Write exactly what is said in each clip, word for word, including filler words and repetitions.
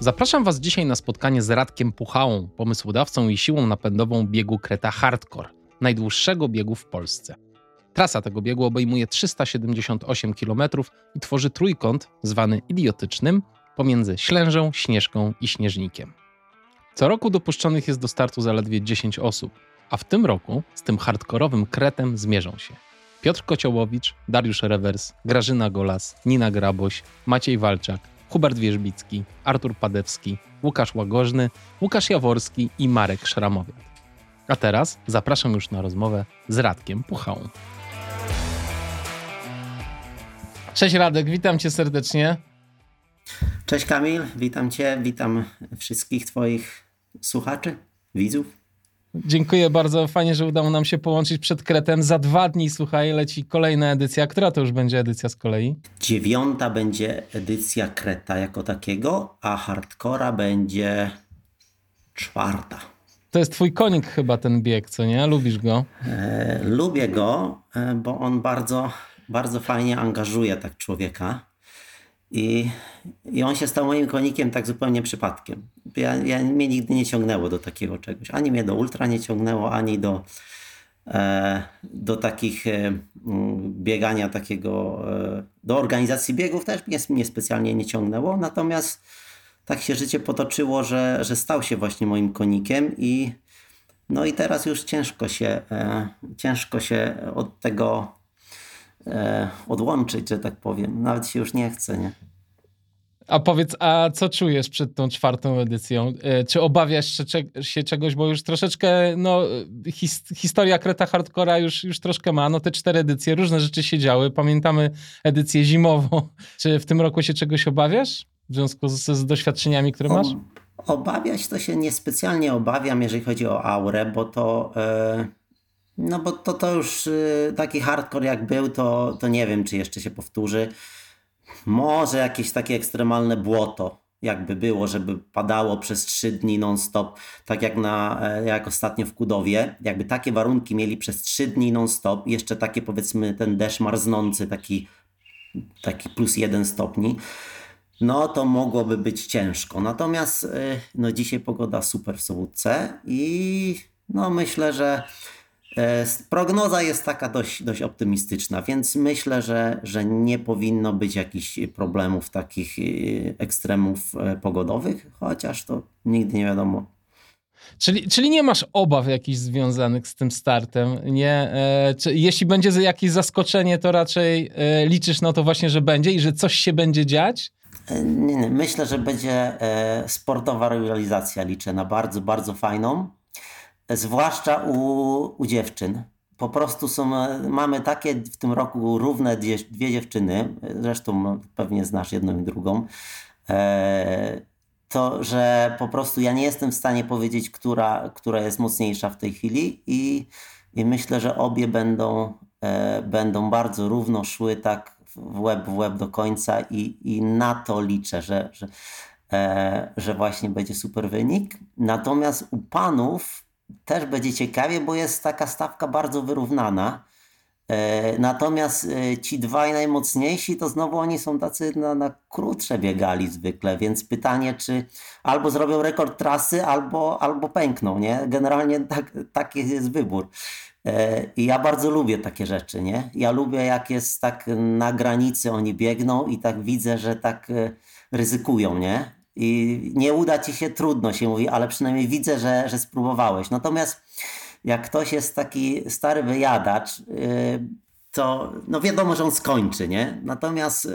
Zapraszam Was dzisiaj na spotkanie z Radkiem Puchałą, pomysłodawcą i siłą napędową biegu Kreta Hardcore, najdłuższego biegu w Polsce. Trasa tego biegu obejmuje trzysta siedemdziesiąt osiem kilometrów i tworzy trójkąt, zwany idiotycznym, pomiędzy Ślężą, Śnieżką i Śnieżnikiem. Co roku dopuszczonych jest do startu zaledwie dziesięć osób, a w tym roku z tym hardkorowym kretem zmierzą się Piotr Kociołowicz, Dariusz Rewers, Grażyna Golas, Nina Graboś, Maciej Walczak, Hubert Wierzbicki, Artur Padewski, Łukasz Łagożny, Łukasz Jaworski i Marek Szramowiat. A teraz zapraszam już na rozmowę z Radkiem Puchałą. Cześć Radek, witam Cię serdecznie. Cześć Kamil, witam Cię, witam wszystkich Twoich słuchaczy, widzów. Dziękuję bardzo, fajnie, że udało nam się połączyć przed Kretem. Za dwa dni, słuchaj, leci kolejna edycja. Która to już będzie edycja z kolei? Dziewiąta będzie edycja Kreta jako takiego, a hardcora będzie czwarta. To jest twój konik chyba ten bieg, co nie? Lubisz go? E, lubię go, bo on bardzo, bardzo fajnie angażuje tak człowieka. I, I on się stał moim konikiem tak zupełnie przypadkiem. Ja, ja, mnie nigdy nie ciągnęło do takiego czegoś. Ani mnie do ultra nie ciągnęło, ani do, e, do takich e, biegania takiego, e, do organizacji biegów też mnie, mnie specjalnie nie ciągnęło. Natomiast tak się życie potoczyło, że, że stał się właśnie moim konikiem i no i teraz już ciężko się, e, ciężko się od tego odłączyć, że tak powiem. Nawet się już nie chce, nie? A powiedz, a co czujesz przed tą czwartą edycją? Czy obawiasz się czegoś, bo już troszeczkę, no, his, historia Kreta Hardcora już, już troszkę ma, no te cztery edycje, różne rzeczy się działy, pamiętamy edycję zimową. Czy w tym roku się czegoś obawiasz? W związku z, z doświadczeniami, które masz? O, obawiać to się niespecjalnie obawiam, jeżeli chodzi o aurę, bo to... Yy... No bo to, to już taki hardcore jak był, to, to nie wiem, czy jeszcze się powtórzy. Może jakieś takie ekstremalne błoto, jakby było, żeby padało przez trzy dni non-stop, tak jak, na, jak ostatnio w Kudowie. Jakby takie warunki mieli przez trzy dni non-stop, jeszcze takie powiedzmy ten deszcz marznący, taki, taki plus jeden stopni, no to mogłoby być ciężko. Natomiast no dzisiaj pogoda super w Sobótce i no myślę, że prognoza jest taka dość, dość optymistyczna, więc myślę, że, że nie powinno być jakichś problemów takich ekstremów pogodowych, chociaż to nigdy nie wiadomo. Czyli, czyli nie masz obaw jakichś związanych z tym startem, nie? E, czy, jeśli będzie jakieś zaskoczenie, to raczej e, liczysz na to właśnie, że będzie i że coś się będzie dziać? E, nie, nie. Myślę, że będzie e, sportowa rywalizacja, liczę na bardzo, bardzo fajną. Zwłaszcza u, u dziewczyn. Po prostu są, mamy takie w tym roku równe dwie, dwie dziewczyny, zresztą pewnie znasz jedną i drugą, e, to, że po prostu ja nie jestem w stanie powiedzieć, która, która jest mocniejsza w tej chwili i, i myślę, że obie będą, e, będą bardzo równo szły tak w łeb w łeb do końca i, i na to liczę, że, że, e, że właśnie będzie super wynik. Natomiast u panów też będzie ciekawie, bo jest taka stawka bardzo wyrównana. E, natomiast e, ci dwaj najmocniejsi, to znowu oni są tacy na, na krótsze biegali zwykle, więc pytanie, czy albo zrobią rekord trasy, albo, albo pękną, nie? Generalnie tak, taki jest wybór. E, I ja bardzo lubię takie rzeczy, nie? Ja lubię, jak jest tak na granicy oni biegną i tak widzę, że tak e, ryzykują, nie? I nie uda ci się, trudno się mówi, ale przynajmniej widzę, że, że spróbowałeś. Natomiast jak ktoś jest taki stary wyjadacz, to no wiadomo, że on skończy, nie? Natomiast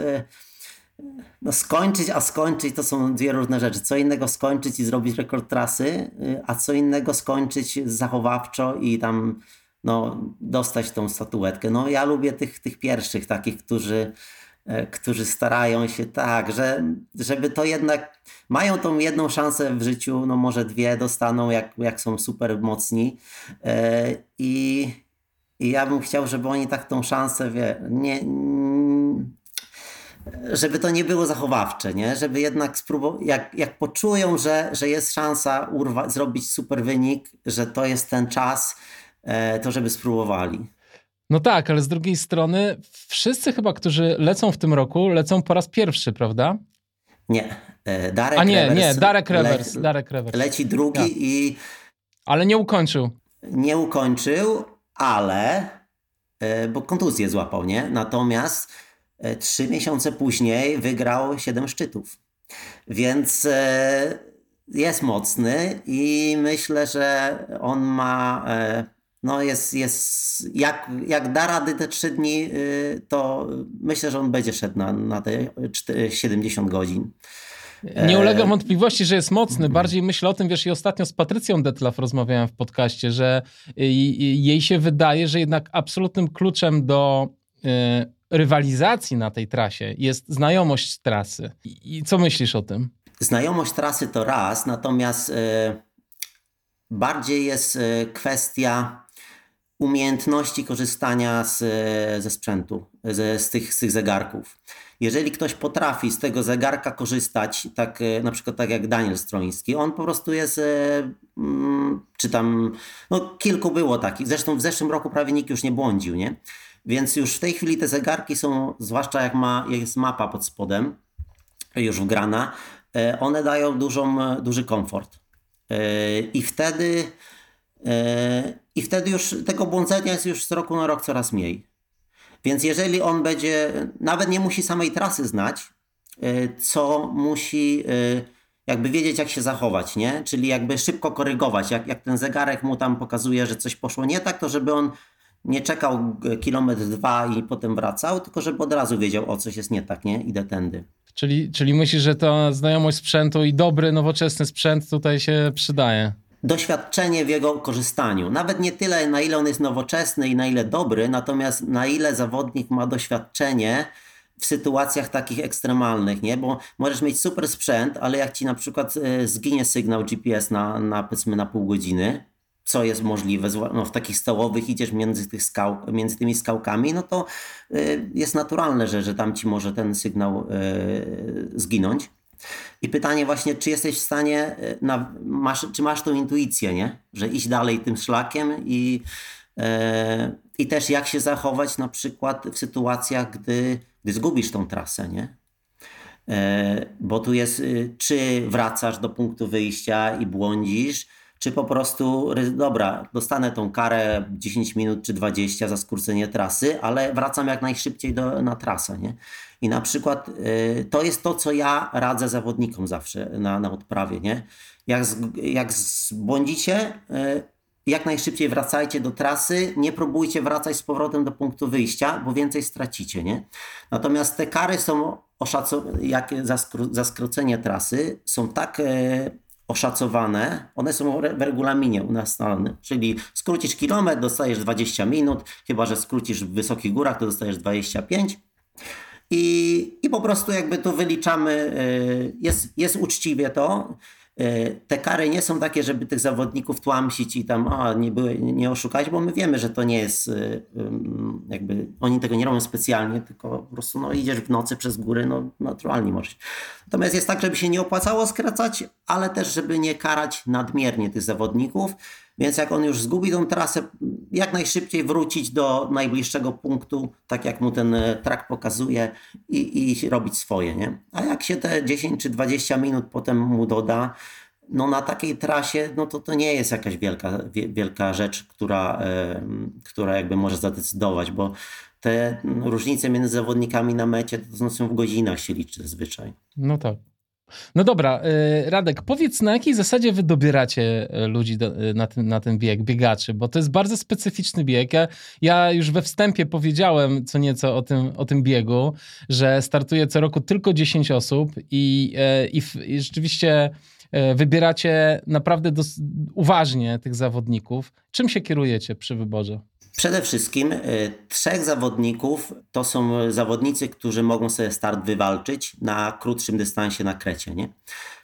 no skończyć, a skończyć to są dwie różne rzeczy. Co innego skończyć i zrobić rekord trasy, a co innego skończyć zachowawczo i tam no, dostać tą statuetkę. No ja lubię tych, tych pierwszych takich, którzy... którzy starają się tak, że, żeby to jednak, mają tą jedną szansę w życiu, no może dwie dostaną, jak, jak są super mocni i, i ja bym chciał, żeby oni tak tą szansę, wie, nie, żeby to nie było zachowawcze, nie? Żeby jednak spróbować, jak, jak poczują, że, że jest szansa urwa- zrobić super wynik, że to jest ten czas, to żeby spróbowali. No tak, ale z drugiej strony wszyscy chyba, którzy lecą w tym roku, lecą po raz pierwszy, prawda? Nie, Darek A nie, Rewers nie, Darek Rewers, le- Darek Rewers. leci drugi ja. i... Ale nie ukończył. Nie ukończył, ale... Bo kontuzję złapał, nie? Natomiast trzy miesiące później wygrał Siedem Szczytów. Więc jest mocny i myślę, że on ma... No jest, jest jak, jak da rady te trzy dni, to myślę, że on będzie szedł na, na te siedemdziesiąt godzin. Nie ulega wątpliwości, że jest mocny. Bardziej myślę o tym, wiesz, i ostatnio z Patrycją Detlaf rozmawiałem w podcaście, że jej się wydaje, że jednak absolutnym kluczem do rywalizacji na tej trasie jest znajomość trasy. I co myślisz o tym? Znajomość trasy to raz, natomiast bardziej jest kwestia umiejętności korzystania z, ze sprzętu, ze, z, tych, z tych zegarków. Jeżeli ktoś potrafi z tego zegarka korzystać, tak na przykład tak jak Daniel Stroński, on po prostu jest, czy tam, no kilku było takich, zresztą w zeszłym roku prawie nikt już nie błądził, nie? Więc już w tej chwili te zegarki są, zwłaszcza jak, ma, jak jest mapa pod spodem, już wgrana, one dają dużą, duży komfort. I wtedy... I wtedy już tego błądzenia jest już z roku na rok coraz mniej. Więc jeżeli on będzie, nawet nie musi samej trasy znać, co musi jakby wiedzieć, jak się zachować, nie? Czyli jakby szybko korygować, jak, jak ten zegarek mu tam pokazuje, że coś poszło nie tak, to żeby on nie czekał kilometr dwa i potem wracał, tylko żeby od razu wiedział, o coś jest nie tak, nie? Idę tędy. Czyli, czyli myślisz, że ta znajomość sprzętu i dobry, nowoczesny sprzęt tutaj się przydaje? Doświadczenie w jego korzystaniu. Nawet nie tyle, na ile on jest nowoczesny i na ile dobry, natomiast na ile zawodnik ma doświadczenie w sytuacjach takich ekstremalnych, nie? Bo możesz mieć super sprzęt, ale jak ci na przykład zginie sygnał G P S na, na powiedzmy na pół godziny, co jest możliwe, no w takich stołowych idziesz między, tych skał, między tymi skałkami, no to jest naturalne, że, że tam ci może ten sygnał zginąć. I pytanie właśnie, czy jesteś w stanie, na, masz, czy masz tą intuicję, nie? Że iść dalej tym szlakiem i, yy, i też jak się zachować na przykład w sytuacjach, gdy, gdy zgubisz tą trasę, nie? Yy, bo tu jest, yy, czy wracasz do punktu wyjścia i błądzisz, czy po prostu, dobra, dostanę tą karę dziesięć minut czy dwadzieścia za skrócenie trasy, ale wracam jak najszybciej do, na trasę, nie? I na przykład y, to jest to, co ja radzę zawodnikom zawsze na, na odprawie, nie? Jak, z, jak zbłądzicie, y, jak najszybciej wracajcie do trasy, nie próbujcie wracać z powrotem do punktu wyjścia, bo więcej stracicie, nie? Natomiast te kary są oszacowane, jak za, skró- za skrócenie trasy są tak... Y, oszacowane, one są w regulaminie u nas stalne, czyli skrócisz kilometr, dostajesz dwadzieścia minut, chyba że skrócisz w wysokich górach, to dostajesz dwadzieścia pięć i, i po prostu jakby to wyliczamy, jest, jest uczciwie to. Te kary nie są takie, żeby tych zawodników tłamsić i tam a, nie, były, nie oszukać, bo my wiemy, że to nie jest jakby, oni tego nie robią specjalnie, tylko po prostu no, idziesz w nocy przez góry, no naturalnie możesz. Natomiast jest tak, żeby się nie opłacało skracać, ale też żeby nie karać nadmiernie tych zawodników, więc jak on już zgubi tą trasę, jak najszybciej wrócić do najbliższego punktu, tak jak mu ten trakt pokazuje i, i robić swoje, nie? A jak się te dziesięć czy dwadzieścia minut potem mu doda, no na takiej trasie, no to to nie jest jakaś wielka, wielka rzecz, która, e, która jakby może zadecydować, bo te różnice między zawodnikami na mecie to są w godzinach się liczy zazwyczaj. No tak. No dobra, Radek, powiedz, na jakiej zasadzie wy dobieracie ludzi do, na, ten, na ten bieg, biegaczy, bo to jest bardzo specyficzny bieg. Ja, ja już we wstępie powiedziałem co nieco o tym, o tym biegu, że startuje co roku tylko dziesięć osób i, i, i rzeczywiście wybieracie naprawdę dos- uważnie tych zawodników. Czym się kierujecie przy wyborze? Przede wszystkim y, trzech zawodników to są zawodnicy, którzy mogą sobie start wywalczyć na krótszym dystansie na Krecie, nie?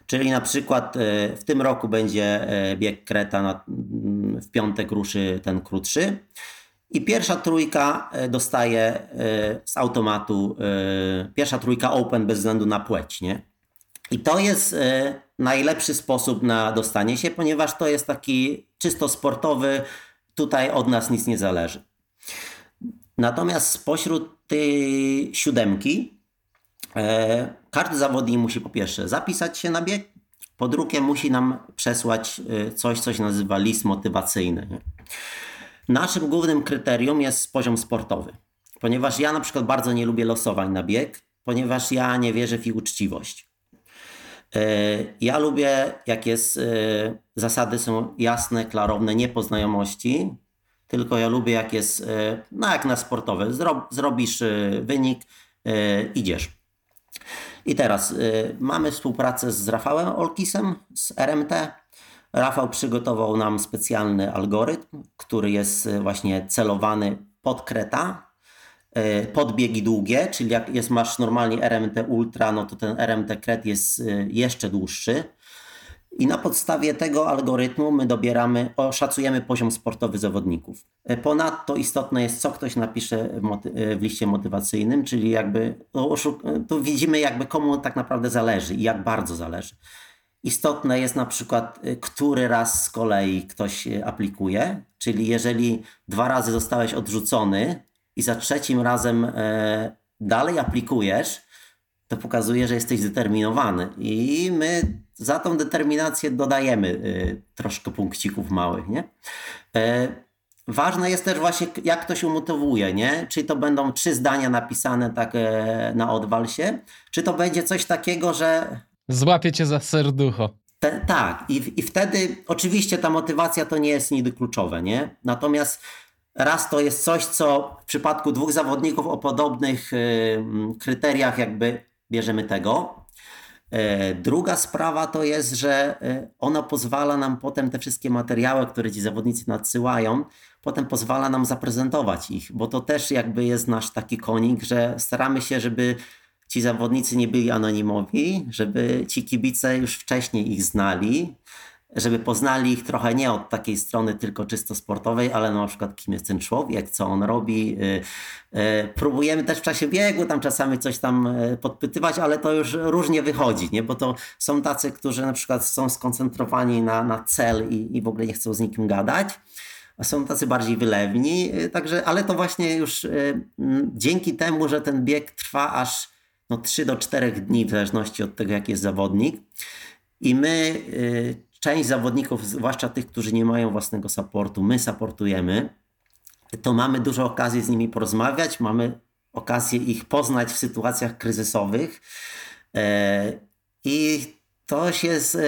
Czyli na przykład y, w tym roku będzie y, bieg Kreta, na, y, w piątek ruszy ten krótszy i pierwsza trójka y, dostaje y, z automatu, y, pierwsza trójka open bez względu na płeć, nie? I to jest y, najlepszy sposób na dostanie się, ponieważ to jest taki czysto sportowy. Tutaj od nas nic nie zależy. Natomiast spośród tej siódemki Każdy zawodnik musi po pierwsze zapisać się na bieg, po drugie musi nam przesłać coś, co się nazywa list motywacyjny. Nie? Naszym głównym kryterium jest poziom sportowy, ponieważ ja na przykład bardzo nie lubię losowań na bieg, ponieważ ja nie wierzę w ich uczciwość. Ja lubię, jak jest, zasady są jasne, klarowne, nie po znajomości, tylko ja lubię, jak jest, no jak na sportowe, Zro, zrobisz wynik, idziesz. I teraz y, mamy współpracę z Rafałem Olkisem z R M T. Rafał przygotował nam specjalny algorytm, który jest właśnie celowany pod kreta, y, pod biegi długie, czyli jak jest, masz normalnie R M T Ultra, no to ten R M T KRED jest y, jeszcze dłuższy. I na podstawie tego algorytmu my dobieramy, oszacujemy poziom sportowy zawodników. Ponadto istotne jest, co ktoś napisze w, moty- w liście motywacyjnym, czyli jakby no, oszuk- tu widzimy jakby komu tak naprawdę zależy i jak bardzo zależy. Istotne jest na przykład, który raz z kolei ktoś aplikuje, czyli jeżeli dwa razy zostałeś odrzucony i za trzecim razem e, dalej aplikujesz, to pokazuje, że jesteś zdeterminowany i my za tą determinację dodajemy y, troszkę punkcików małych, nie? Y, ważne jest też właśnie, jak to się motywuje, nie? Czy to będą trzy zdania napisane tak y, na odwal się, czy to będzie coś takiego, że... Złapie cię za serducho. Te, tak. I, I wtedy oczywiście ta motywacja to nie jest nigdy kluczowe, nie? Natomiast raz to jest coś, co w przypadku dwóch zawodników o podobnych y, kryteriach jakby bierzemy tego. Druga sprawa to jest, że ona pozwala nam potem te wszystkie materiały, które ci zawodnicy nadsyłają, potem pozwala nam zaprezentować ich, bo to też jakby jest nasz taki konik, że staramy się, żeby ci zawodnicy nie byli anonimowi, żeby ci kibice już wcześniej ich znali, żeby poznali ich trochę nie od takiej strony tylko czysto sportowej, ale na przykład kim jest ten człowiek, co on robi. Próbujemy też w czasie biegu tam czasami coś tam podpytywać, ale to już różnie wychodzi, nie? Bo to są tacy, którzy na przykład są skoncentrowani na, na cel i, i w ogóle nie chcą z nikim gadać, a są tacy bardziej wylewni, także, ale to właśnie już dzięki temu, że ten bieg trwa aż no, trzy do czterech dni w zależności od tego, jaki jest zawodnik i my... Część zawodników, zwłaszcza tych, którzy nie mają własnego supportu, my supportujemy, to mamy dużo okazji z nimi porozmawiać, mamy okazję ich poznać w sytuacjach kryzysowych i to jest,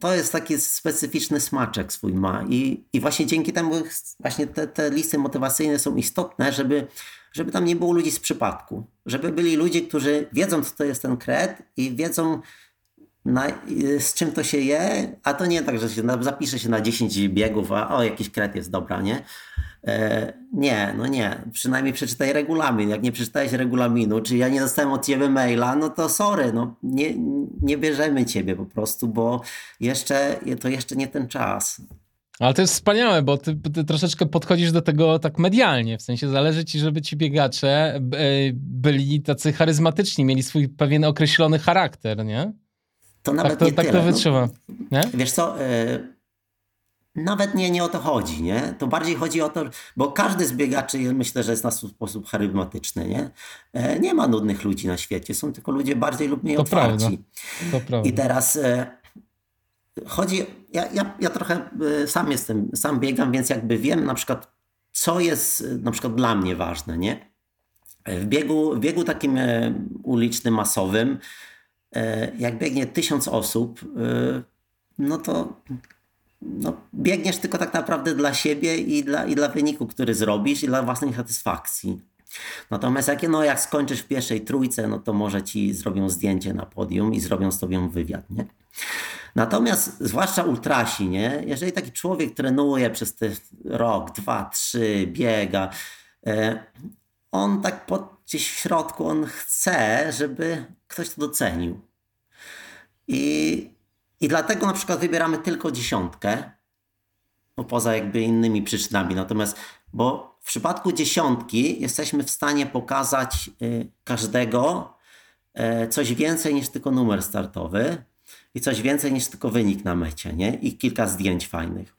to jest taki specyficzny smaczek swój ma i, i właśnie dzięki temu właśnie te, te listy motywacyjne są istotne, żeby, żeby tam nie było ludzi z przypadku, żeby byli ludzie, którzy wiedzą, co to jest ten kred i wiedzą, Na, z czym to się je, a to nie tak, że się zapisze się na dziesięć biegów, a o, jakiś kret jest, dobra, nie? E, nie, no nie. Przynajmniej przeczytaj regulamin. Jak nie przeczytałeś regulaminu, czyli ja nie dostałem od ciebie maila, no to sorry, no nie, nie bierzemy ciebie po prostu, bo jeszcze, to jeszcze nie ten czas. Ale to jest wspaniałe, bo ty, ty troszeczkę podchodzisz do tego tak medialnie, w sensie zależy ci, żeby ci biegacze byli tacy charyzmatyczni, mieli swój pewien określony charakter, nie? To nawet tak to, nie tak tyle. To wytrzyma, no, nie? Wiesz co, yy, nawet nie, nie o to chodzi, nie? To bardziej chodzi o to, bo każdy z biegaczy myślę, że jest na sposób charyzmatyczny, nie? Yy, nie ma nudnych ludzi na świecie, są tylko ludzie bardziej lub mniej to otwarci. Prawda. To prawda. I teraz yy, chodzi, ja, ja, ja trochę yy, sam jestem, sam biegam, więc jakby wiem na przykład, co jest yy, na przykład dla mnie ważne, nie? Yy, w biegu, w biegu takim yy, ulicznym, masowym, jak biegnie tysiąc osób, no to no, biegniesz tylko tak naprawdę dla siebie i dla, i dla wyniku, który zrobisz i dla własnej satysfakcji. Natomiast jak, no, jak skończysz w pierwszej trójce, no to może ci zrobią zdjęcie na podium i zrobią z tobą wywiad, nie? Natomiast zwłaszcza ultrasi, nie? Jeżeli taki człowiek trenuje przez ten rok, dwa, trzy, biega, on tak pod, gdzieś w środku, on chce, żeby ktoś to docenił. I, i dlatego na przykład wybieramy tylko dziesiątkę, no poza jakby innymi przyczynami. Natomiast, bo w przypadku dziesiątki jesteśmy w stanie pokazać y, każdego y, coś więcej niż tylko numer startowy i coś więcej niż tylko wynik na mecie, nie? I kilka zdjęć fajnych.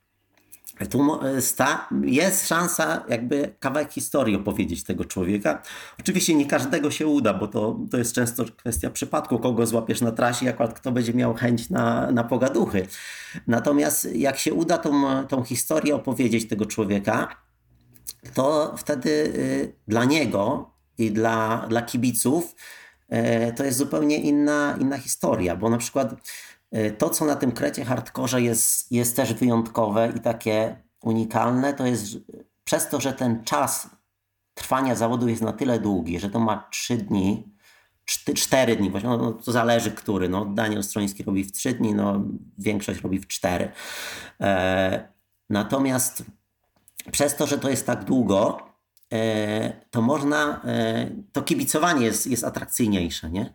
Tu sta, jest szansa jakby kawałek historii opowiedzieć tego człowieka. Oczywiście nie każdego się uda, bo to, to jest często kwestia przypadku, kogo złapiesz na trasie, akurat kto będzie miał chęć na, na pogaduchy. Natomiast jak się uda tą, tą historię opowiedzieć tego człowieka, to wtedy dla niego i dla, dla kibiców to jest zupełnie inna, inna historia, bo na przykład to, co na tym Krecie Hardkorze jest, jest też wyjątkowe i takie unikalne, to jest przez to, że ten czas trwania zawodu jest na tyle długi, że to ma trzy dni, cztery dni, właśnie, no, to zależy który. No, Daniel Stroński robi w trzy dni, no, większość robi w cztery. E, natomiast przez to, że to jest tak długo, e, to można, e, to kibicowanie jest, jest atrakcyjniejsze, nie?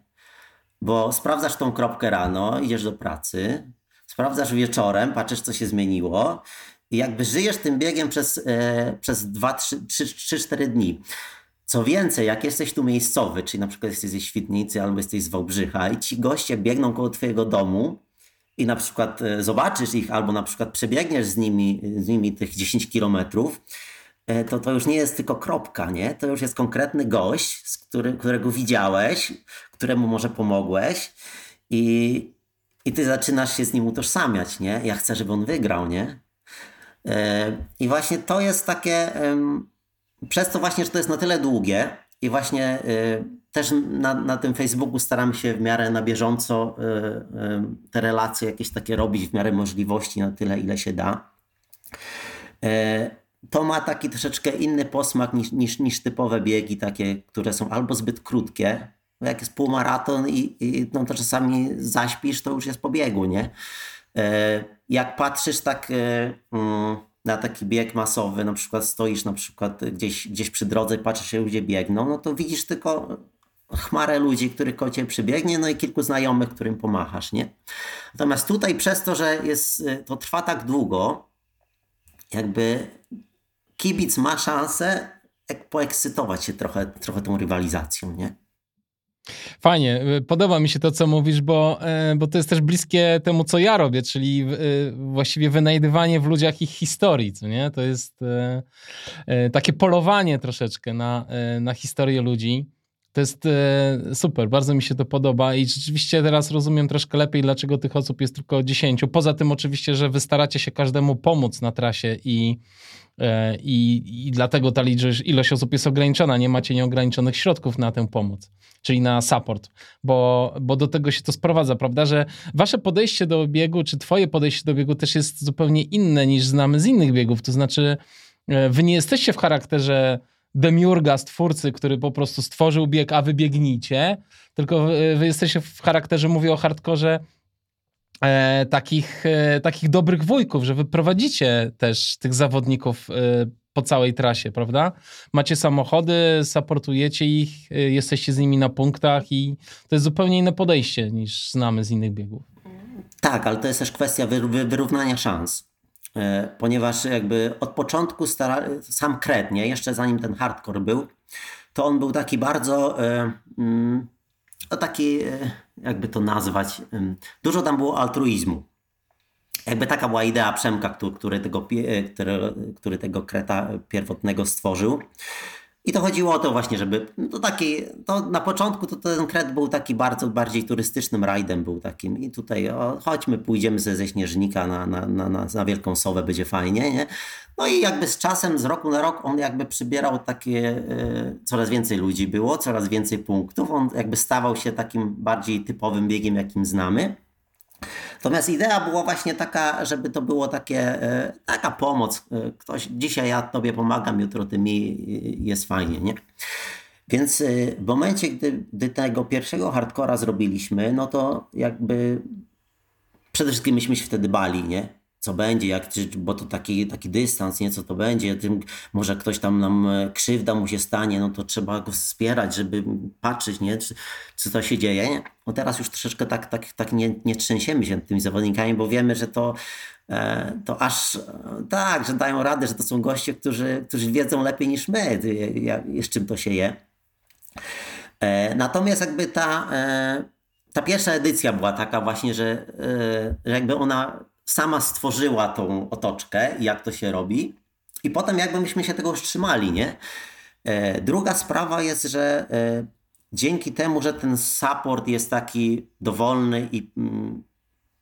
Bo sprawdzasz tą kropkę rano, idziesz do pracy, sprawdzasz wieczorem, patrzysz, co się zmieniło i jakby żyjesz tym biegiem przez, e, przez dwa, trzy, cztery dni. Co więcej, jak jesteś tu miejscowy, czyli na przykład jesteś ze Świdnicy albo jesteś z Wałbrzycha i ci goście biegną koło twojego domu i na przykład e, zobaczysz ich albo na przykład przebiegniesz z nimi, z nimi tych dziesięć kilometrów, e, to to już nie jest tylko kropka, nie? To już jest konkretny gość, z który, którego widziałeś, któremu może pomogłeś i, i ty zaczynasz się z nim utożsamiać, nie? Ja chcę, żeby on wygrał, nie? Yy, I właśnie to jest takie, yy, przez to właśnie, że to jest na tyle długie i właśnie yy, też na, na tym Facebooku staramy się w miarę na bieżąco yy, yy, te relacje jakieś takie robić w miarę możliwości na tyle, ile się da. Yy, To ma taki troszeczkę inny posmak niż, niż, niż typowe biegi takie, które są albo zbyt krótkie, bo jak jest półmaraton i, i no to czasami zaśpisz, to już jest po biegu, nie? Jak patrzysz tak na taki bieg masowy, na przykład stoisz na przykład gdzieś, gdzieś przy drodze, patrzysz, jak ludzie biegną, no to widzisz tylko chmarę ludzi, który koło ciebie przybiegnie, no i kilku znajomych, którym pomachasz, nie? Natomiast tutaj przez to, że jest, to trwa tak długo, jakby kibic ma szansę poekscytować się trochę, trochę tą rywalizacją, nie? Fajnie, podoba mi się to, co mówisz, bo, bo to jest też bliskie temu, co ja robię, czyli właściwie wynajdywanie w ludziach ich historii, co nie? To jest takie polowanie troszeczkę na, na historię ludzi. To jest super, bardzo mi się to podoba i rzeczywiście teraz rozumiem troszkę lepiej, dlaczego tych osób jest tylko dziesięciu. Poza tym oczywiście, że wy staracie się każdemu pomóc na trasie i, i, i dlatego ta ilość osób jest ograniczona. Nie macie nieograniczonych środków na tę pomoc, czyli na support, bo, bo do tego się to sprowadza, prawda? Że wasze podejście do biegu, czy twoje podejście do biegu też jest zupełnie inne niż znamy z innych biegów. To znaczy wy nie jesteście w charakterze demiurga, stwórcy, który po prostu stworzył bieg, a wy biegnijcie, tylko wy jesteście w charakterze, mówię o hardkorze, e, takich, e, takich dobrych wujków, że wy prowadzicie też tych zawodników e, po całej trasie, prawda? Macie samochody, supportujecie ich, e, jesteście z nimi na punktach i to jest zupełnie inne podejście niż znamy z innych biegów. Tak, ale to jest też kwestia wy- wy- wyrównania szans. Ponieważ jakby od początku stara... sam Kret, nie? Jeszcze zanim ten hardcore był, to on był taki bardzo, mm, taki, jakby to nazwać, dużo tam było altruizmu. Jakby taka była idea Przemka, który, który, tego, który, który tego Kreta pierwotnego stworzył. I to chodziło o to właśnie, żeby, no to taki, to na początku to, to ten Kret był taki bardzo, bardziej turystycznym rajdem był takim i tutaj o, chodźmy, pójdziemy ze, ze Śnieżnika na, na, na, na Wielką Sowę, będzie fajnie, nie? No i jakby z czasem, z roku na rok on jakby przybierał takie, y, coraz więcej ludzi było, coraz więcej punktów, on jakby stawał się takim bardziej typowym biegiem, jakim znamy. Natomiast idea była właśnie taka, żeby to było takie, taka pomoc. Ktoś, dzisiaj ja tobie pomagam, jutro ty mi, jest fajnie, nie? Więc w momencie, gdy, gdy tego pierwszego hardcora zrobiliśmy, no to jakby przede wszystkim myśmy się wtedy bali, nie? Co będzie, jak, bo to taki, taki dystans, nie? Co to będzie, tym, może ktoś tam nam, krzywda mu się stanie, no to trzeba go wspierać, żeby patrzeć, nie? Czy, co to się dzieje, nie? No teraz już troszeczkę tak, tak, tak nie, nie trzęsiemy się tymi zawodnikami, bo wiemy, że to, to aż tak, że dają radę, że to są goście, którzy, którzy wiedzą lepiej niż my, z czym to się je. Natomiast jakby ta, ta pierwsza edycja była taka właśnie, że, że jakby ona sama stworzyła tą otoczkę, jak to się robi, i potem jakby myśmy się tego już trzymali, nie? Druga sprawa jest, że dzięki temu, że ten support jest taki dowolny i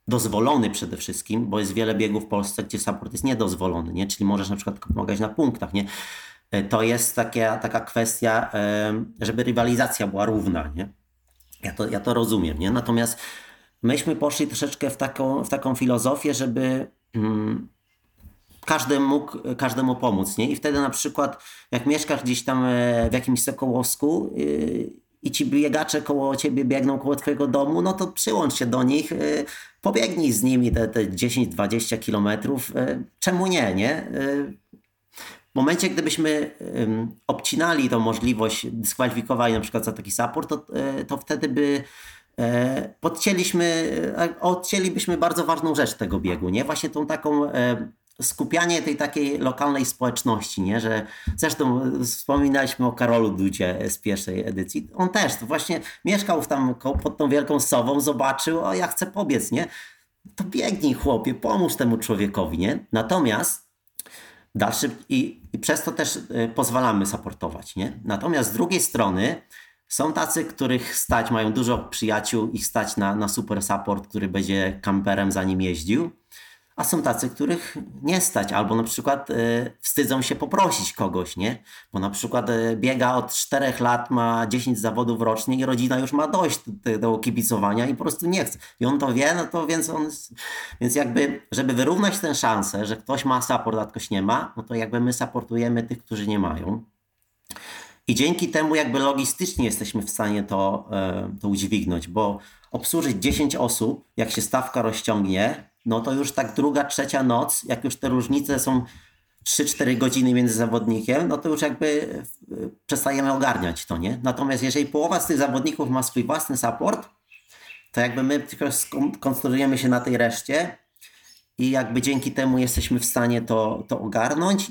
dozwolony przede wszystkim, bo jest wiele biegów w Polsce, gdzie support jest niedozwolony, nie? Czyli możesz na przykład pomagać na punktach, nie? To jest taka, taka kwestia, żeby rywalizacja była równa, nie? Ja to, ja to rozumiem, nie? Natomiast myśmy poszli troszeczkę w taką, w taką filozofię, żeby mm, każdy mógł każdemu pomóc, nie? I wtedy na przykład jak mieszkasz gdzieś tam w jakimś Sokołowsku yy, i ci biegacze koło ciebie biegną koło twojego domu, no to przyłącz się do nich, yy, pobiegnij z nimi te, te dziesięć dwadzieścia kilometrów. Yy, czemu nie, nie? Yy, W momencie, gdybyśmy obcinali tą możliwość, dyskwalifikowali na przykład za taki support, to, to wtedy by podcięliśmy, odcięlibyśmy bardzo ważną rzecz tego biegu, nie? Właśnie tą taką skupianie tej takiej lokalnej społeczności, nie? Że zresztą wspominaliśmy o Karolu Dudzie z pierwszej edycji. On też właśnie mieszkał tam pod tą Wielką Sową, zobaczył, o ja chcę pobiec, nie? To biegnij chłopie, pomóż temu człowiekowi, nie? Natomiast dalszy, i, i przez to też y, pozwalamy supportować, nie? Natomiast z drugiej strony są tacy, których stać, mają dużo przyjaciół, ich stać na, na super support, który będzie kamperem za nim jeździł, a są tacy, których nie stać, albo na przykład y, wstydzą się poprosić kogoś, nie? Bo na przykład y, biega od czterech lat, ma dziesięć zawodów rocznie i rodzina już ma dość do, do kibicowania i po prostu nie chce. I on to wie, no to więc on... Więc jakby, żeby wyrównać tę szansę, że ktoś ma support, a ktoś nie ma, no to jakby my supportujemy tych, którzy nie mają. I dzięki temu jakby logistycznie jesteśmy w stanie to, y, to udźwignąć, bo obsłużyć dziesięć osób, jak się stawka rozciągnie, no to już tak druga, trzecia noc, jak już te różnice są trzy cztery godziny między zawodnikiem, no to już jakby przestajemy ogarniać to, nie? Natomiast jeżeli połowa z tych zawodników ma swój własny support, to jakby my tylko skoncentrujemy się na tej reszcie i jakby dzięki temu jesteśmy w stanie to, to ogarnąć,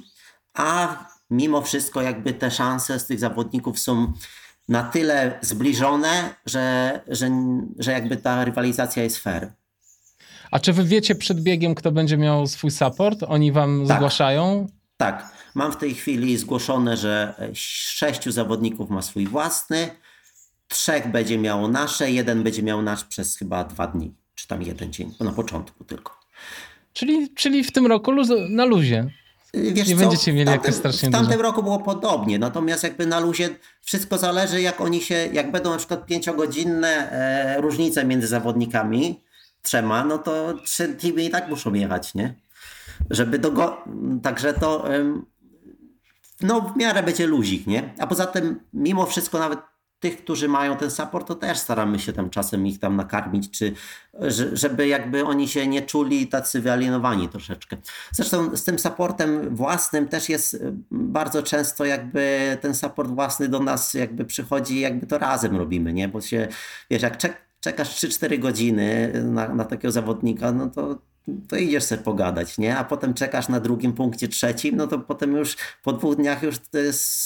a mimo wszystko jakby te szanse z tych zawodników są na tyle zbliżone, że, że, że jakby ta rywalizacja jest fair. A czy wy wiecie przed biegiem, kto będzie miał swój support? Oni wam tak zgłaszają? Tak. Mam w tej chwili zgłoszone, że sześciu zawodników ma swój własny, trzech będzie miało nasze, jeden będzie miał nasz przez chyba dwa dni, czy tam jeden dzień, na początku tylko. Czyli, czyli w tym roku luz, na luzie. Wiesz nie co, będziecie mieli tamtym, jakoś strasznie w tamtym dużo. Roku było podobnie, natomiast jakby na luzie wszystko zależy, jak oni się, jak będą na przykład pięciogodzinne e, różnice między zawodnikami, trzema, no to trzy teamy i tak muszą jechać, nie? Żeby do go... Także to no w miarę będzie luzik, nie? A poza tym mimo wszystko nawet tych, którzy mają ten support, to też staramy się tam czasem ich tam nakarmić, czy żeby jakby oni się nie czuli tacy wyalienowani troszeczkę. Zresztą z tym supportem własnym też jest bardzo często jakby ten support własny do nas jakby przychodzi, jakby to razem robimy, nie? Bo się, wiesz, jak czek czekasz trzy cztery godziny na, na takiego zawodnika, no to, to idziesz sobie pogadać, nie? A potem czekasz na drugim punkcie, trzecim, no to potem już po dwóch dniach już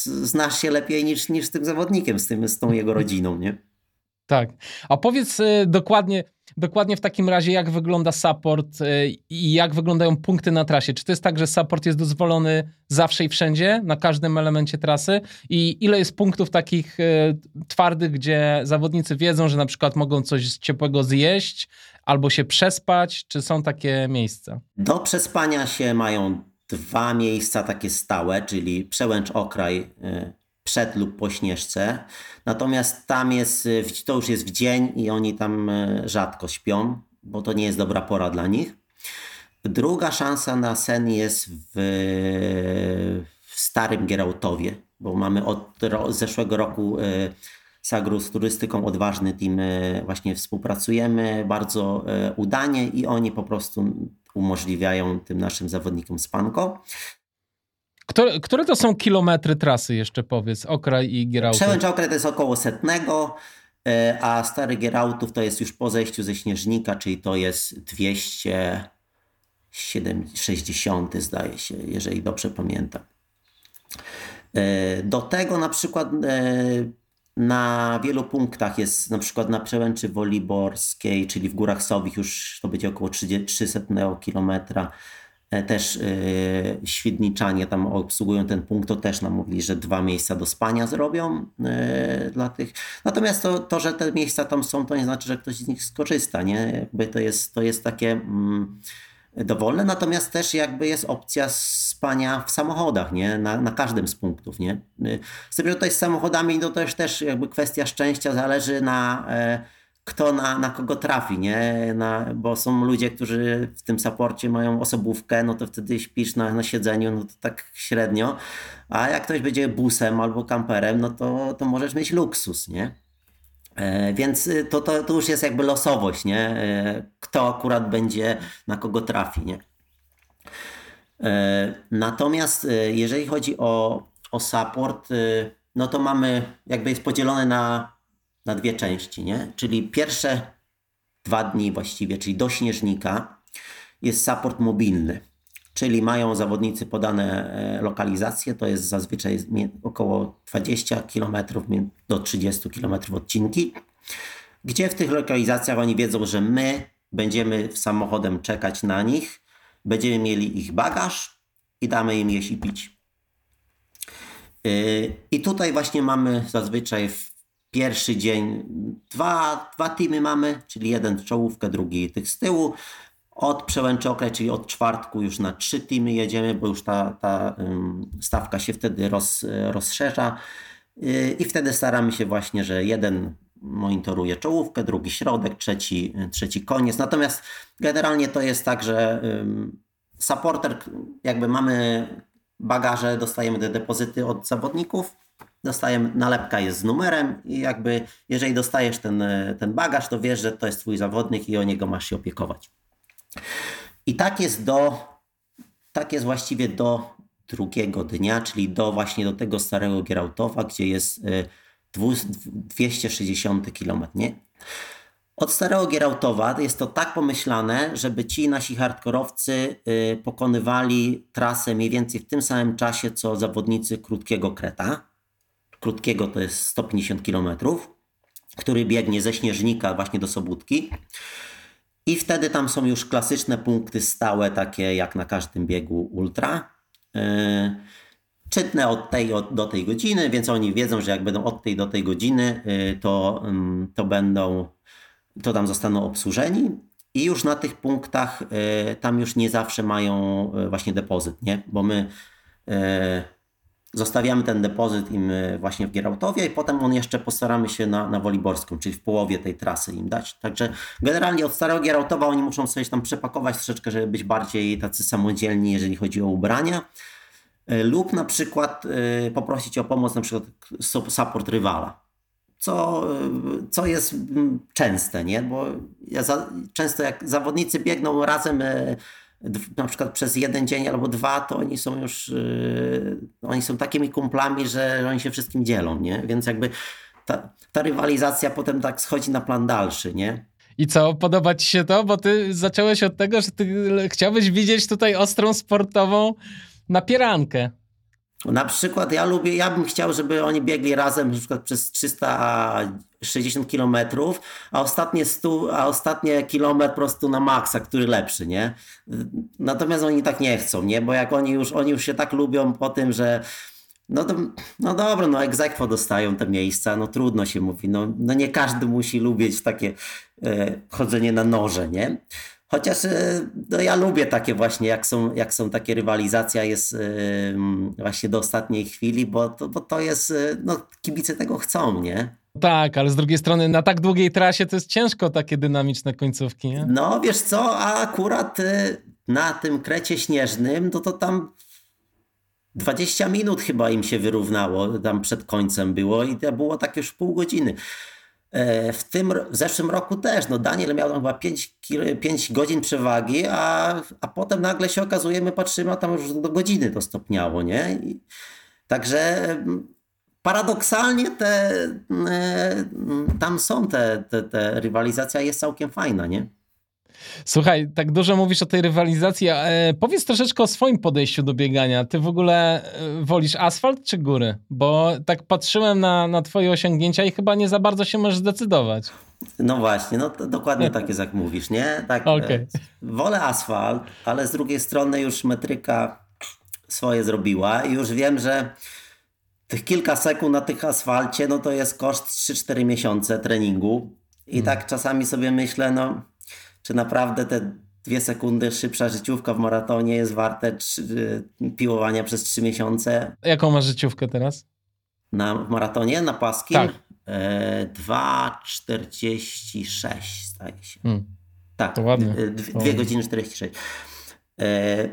znasz się lepiej niż, niż z tym zawodnikiem, z, tym, z tą jego rodziną, nie? Tak. A powiedz y, dokładnie, dokładnie w takim razie, jak wygląda support y, i jak wyglądają punkty na trasie? Czy to jest tak, że support jest dozwolony zawsze i wszędzie, na każdym elemencie trasy? I ile jest punktów takich y, twardych, gdzie zawodnicy wiedzą, że na przykład mogą coś ciepłego zjeść albo się przespać? Czy są takie miejsca? Do przespania się mają dwa miejsca takie stałe, czyli Przełęcz Okraj, y, przed lub po Śnieżce, natomiast tam jest, to już jest w dzień i oni tam rzadko śpią, bo to nie jest dobra pora dla nich. Druga szansa na sen jest w, w Starym Gierałtowie, bo mamy od ro, zeszłego roku Sagru z Turystyką Odważny Team właśnie współpracujemy bardzo udanie i oni po prostu umożliwiają tym naszym zawodnikom spanko. Które, które to są kilometry trasy jeszcze powiedz? Okraj i Gierałtów. Przełęcz Okraj to jest około setnego, a Stary Gierałtów to jest już po zejściu ze Śnieżnika, czyli to jest dwieście sześćdziesiąt zdaje się, jeżeli dobrze pamiętam. Do tego na przykład Na wielu punktach jest, na przykład na Przełęczy Woliborskiej, czyli w Górach Sowich, już to będzie około trzysta kilometrów, też yy, Świdniczanie tam obsługują ten punkt, to też nam mówili, że dwa miejsca do spania zrobią yy, dla tych. Natomiast to, to, że te miejsca tam są, to nie znaczy, że ktoś z nich skorzysta, nie? Jakby to jest, to jest takie mm, dowolne, natomiast też jakby jest opcja spania w samochodach, nie? Na, na każdym z punktów, nie? Z tym, że tutaj z samochodami, no to jest też jakby kwestia szczęścia, zależy na... Yy, kto na, na kogo trafi, nie? Na, bo są ludzie, którzy w tym supporcie mają osobówkę, no to wtedy śpisz na, na siedzeniu, no to tak średnio, a jak ktoś będzie busem albo kamperem, no to, to możesz mieć luksus, nie? E, więc to, to, to już jest jakby losowość, nie? E, kto akurat będzie, na kogo trafi, nie? E, natomiast e, jeżeli chodzi o, o support, e, no to mamy, jakby jest podzielone na na dwie części, nie? Czyli pierwsze dwa dni właściwie, czyli do Śnieżnika jest support mobilny, czyli mają zawodnicy podane lokalizacje, to jest zazwyczaj około dwadzieścia kilometrów do trzydzieści kilometrów odcinki, gdzie w tych lokalizacjach oni wiedzą, że my będziemy samochodem czekać na nich, będziemy mieli ich bagaż i damy im jeść i pić. I tutaj właśnie mamy zazwyczaj w pierwszy dzień dwa, dwa teamy mamy, czyli jeden w czołówkę, drugi tych z tyłu. Od Przełęczy Okraj, czyli od czwartku już na trzy teamy jedziemy, bo już ta, ta um, stawka się wtedy roz, rozszerza. Yy, I wtedy staramy się właśnie, że jeden monitoruje czołówkę, drugi środek, trzeci, trzeci koniec. Natomiast generalnie to jest tak, że um, supporter, jakby mamy bagaże, dostajemy te depozyty od zawodników. Dostajemy, nalepka jest z numerem i jakby jeżeli dostajesz ten, ten bagaż, to wiesz, że to jest twój zawodnik i o niego masz się opiekować. I tak jest do, tak jest właściwie do drugiego dnia, czyli do właśnie do tego Starego Gierałtowa, gdzie jest dwieście sześćdziesiąt kilometrów, nie? Od Starego Gierałtowa jest to tak pomyślane, żeby ci nasi hardkorowcy pokonywali trasę mniej więcej w tym samym czasie, co zawodnicy Krótkiego Kreta. Krótkiego to jest sto pięćdziesiąt kilometrów, który biegnie ze Śnieżnika właśnie do Sobótki. I wtedy tam są już klasyczne punkty stałe, takie jak na każdym biegu ultra. Yy, czytne od tej od, do tej godziny, więc oni wiedzą, że jak będą od tej do tej godziny, yy, to, yy, to będą, to tam zostaną obsłużeni. I już na tych punktach yy, tam już nie zawsze mają yy, właśnie depozyt, nie? Bo my... Yy, Zostawiamy ten depozyt im właśnie w Gierałtowie i potem on jeszcze postaramy się na, na Woliborską, czyli w połowie tej trasy im dać. Także generalnie od Starego Gierałtowa oni muszą sobie tam przepakować troszeczkę, żeby być bardziej tacy samodzielni, jeżeli chodzi o ubrania. Lub na przykład poprosić o pomoc na przykład support rywala, co, co jest częste, nie? Bo ja za, często jak zawodnicy biegną razem na przykład przez jeden dzień albo dwa, to oni są już, yy, oni są takimi kumplami, że oni się wszystkim dzielą, nie? Więc jakby ta, ta rywalizacja potem tak schodzi na plan dalszy, nie? I co? Podoba ci się to? Bo ty zacząłeś od tego, że ty chciałbyś widzieć tutaj ostrą sportową napierankę. Na przykład ja lubię, ja bym chciał, żeby oni biegli razem na przykład przez trzysta sześćdziesiąt kilometrów, a ostatnie, stu, a ostatnie kilometr po prostu na maksa, który lepszy, nie? Natomiast oni tak nie chcą, nie? Bo jak oni już, oni już się tak lubią po tym, że no, to, no dobra, no ex aequo dostają te miejsca, no trudno się mówi, no, no nie każdy musi lubić takie e, chodzenie na noże, nie? Chociaż no ja lubię takie właśnie, jak są, jak są takie rywalizacja jest właśnie do ostatniej chwili, bo to, bo to jest, no kibice tego chcą, nie? Tak, ale z drugiej strony na tak długiej trasie to jest ciężko takie dynamiczne końcówki, nie? No wiesz co, a akurat na tym krecie śnieżnym, no to tam dwadzieścia minut chyba im się wyrównało, tam przed końcem było i to było tak już pół godziny. W tym, w zeszłym roku też, no Daniel miał tam chyba pięć godzin przewagi, a, a potem nagle się okazuje, my patrzymy, a tam już do godziny to stopniało, nie? I, także paradoksalnie te, tam są te, te, te rywalizacja jest całkiem fajna, nie? Słuchaj, tak dużo mówisz o tej rywalizacji. E, powiedz troszeczkę o swoim podejściu do biegania. Ty w ogóle wolisz asfalt czy góry? Bo tak patrzyłem na, na twoje osiągnięcia i chyba nie za bardzo się możesz zdecydować. No właśnie, no to dokładnie tak jest, jak mówisz, nie? Tak, okay. Wolę asfalt, ale z drugiej strony już metryka swoje zrobiła i już wiem, że tych kilka sekund na tych asfalcie, no to jest koszt trzy cztery miesiące treningu i hmm. tak czasami sobie myślę, no czy naprawdę te dwie sekundy szybsza życiówka w maratonie jest warte trzy, piłowania przez trzy miesiące. Jaką masz życiówkę teraz? Na w maratonie, na paski? Tak. E, dwa czterdzieści sześć staje się. Hmm. Tak, to ładnie. dwie godziny czterdzieści sześć. E,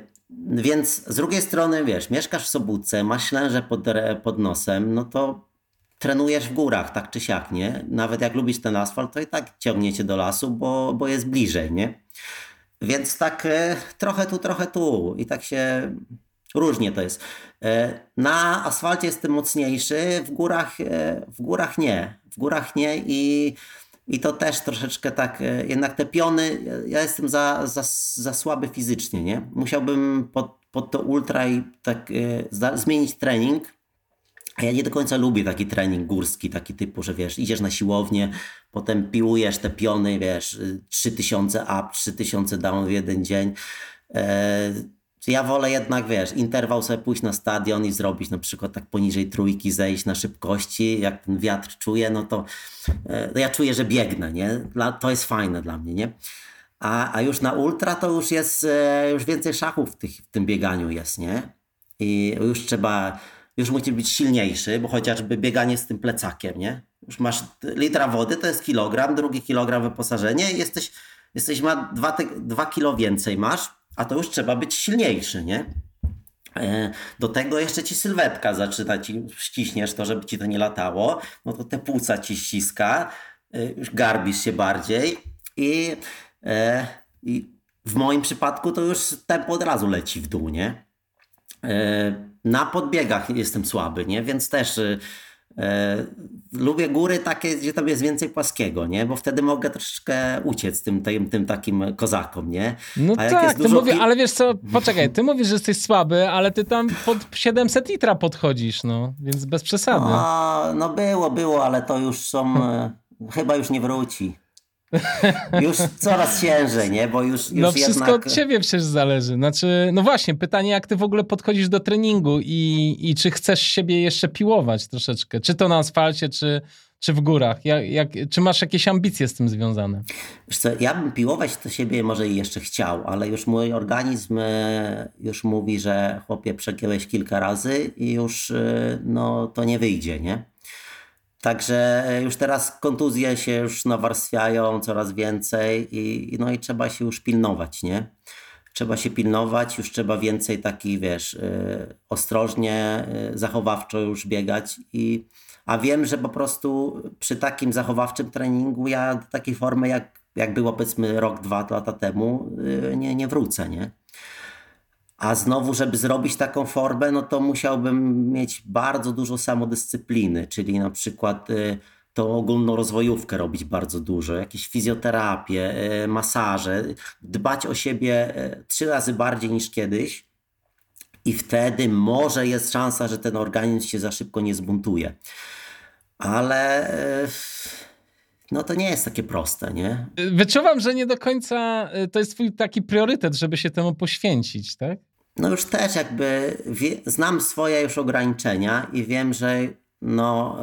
Więc z drugiej strony, wiesz, mieszkasz w Sobótce, masz Ślężę pod, pod nosem, no to trenujesz w górach, tak czy siak, nie? Nawet jak lubisz ten asfalt, to i tak ciągnie cię do lasu, bo, bo jest bliżej, nie? Więc tak e, trochę tu, trochę tu i tak się różnie to jest. E, na asfalcie jestem mocniejszy, w górach, e, w górach nie. W górach nie i... I to też troszeczkę tak, jednak te piony, ja jestem za, za, za słaby fizycznie, nie? Musiałbym pod, pod to ultra i tak y, za, zmienić trening, a ja nie do końca lubię taki trening górski, taki typu, że wiesz, idziesz na siłownię, potem piłujesz te piony, wiesz, trzy tysiące up, trzy tysiące down w jeden dzień. Yy, ja wolę jednak, wiesz, interwał sobie pójść na stadion i zrobić na przykład tak poniżej trójki, zejść na szybkości, jak ten wiatr czuję, no to e, ja czuję, że biegnę, nie? Dla, to jest fajne dla mnie, nie? A, a już na ultra to już jest, e, już więcej szachów w, tych, w tym bieganiu jest, nie? I już trzeba, już musisz być silniejszy, bo chociażby bieganie z tym plecakiem, nie? Już masz litra wody, to jest kilogram, drugi kilogram wyposażenie i jesteś, jesteś ma dwa, ty, dwa kilo więcej masz, a to już trzeba być silniejszy, nie? Do tego jeszcze ci sylwetka zaczyna, ci ściśniesz to, żeby ci to nie latało, no to te płuca ci ściska, już garbisz się bardziej i, i w moim przypadku to już tempo od razu leci w dół, nie? Na podbiegach jestem słaby, nie? Więc też lubię góry takie, gdzie tam jest więcej płaskiego, nie? Bo wtedy mogę troszeczkę uciec tym, tym, tym takim kozakom, nie? No a jak tak, jest dużo... ty mówię, ale wiesz co, poczekaj, ty mówisz, że jesteś słaby, ale ty tam pod siedemset litra podchodzisz, no, więc bez przesady. No, no było, było, ale to już są, chyba już nie wróci. Już coraz ciężej, nie? Bo już, już no wszystko jednak... od ciebie przecież zależy. Znaczy, no właśnie, pytanie, jak ty w ogóle podchodzisz do treningu i, i czy chcesz siebie jeszcze piłować troszeczkę? Czy to na asfalcie, czy, czy w górach? Jak, jak, czy masz jakieś ambicje z tym związane? Wiesz co, ja bym piłować to siebie może i jeszcze chciał, ale już mój organizm już mówi, że chłopie, przegięłeś kilka razy i już no, to nie wyjdzie, nie? Także już teraz kontuzje się już nawarstwiają coraz więcej i, no i trzeba się już pilnować, nie? Trzeba się pilnować, już trzeba więcej taki, wiesz, y, ostrożnie, y, zachowawczo już biegać. I, a wiem, że po prostu przy takim zachowawczym treningu ja do takiej formy, jak, jak było powiedzmy rok, dwa lata temu, y, nie, nie wrócę, nie? A znowu, żeby zrobić taką formę, no to musiałbym mieć bardzo dużo samodyscypliny, czyli na przykład y, tą ogólną rozwojówkę robić bardzo dużo, jakieś fizjoterapię, y, masaże, dbać o siebie y, trzy razy bardziej niż kiedyś i wtedy może jest szansa, że ten organizm się za szybko nie zbuntuje. Ale... Y, no to nie jest takie proste, nie? Wyczuwam, że nie do końca to jest twój taki priorytet, żeby się temu poświęcić, tak? No już też jakby wie, znam swoje już ograniczenia i wiem, że no,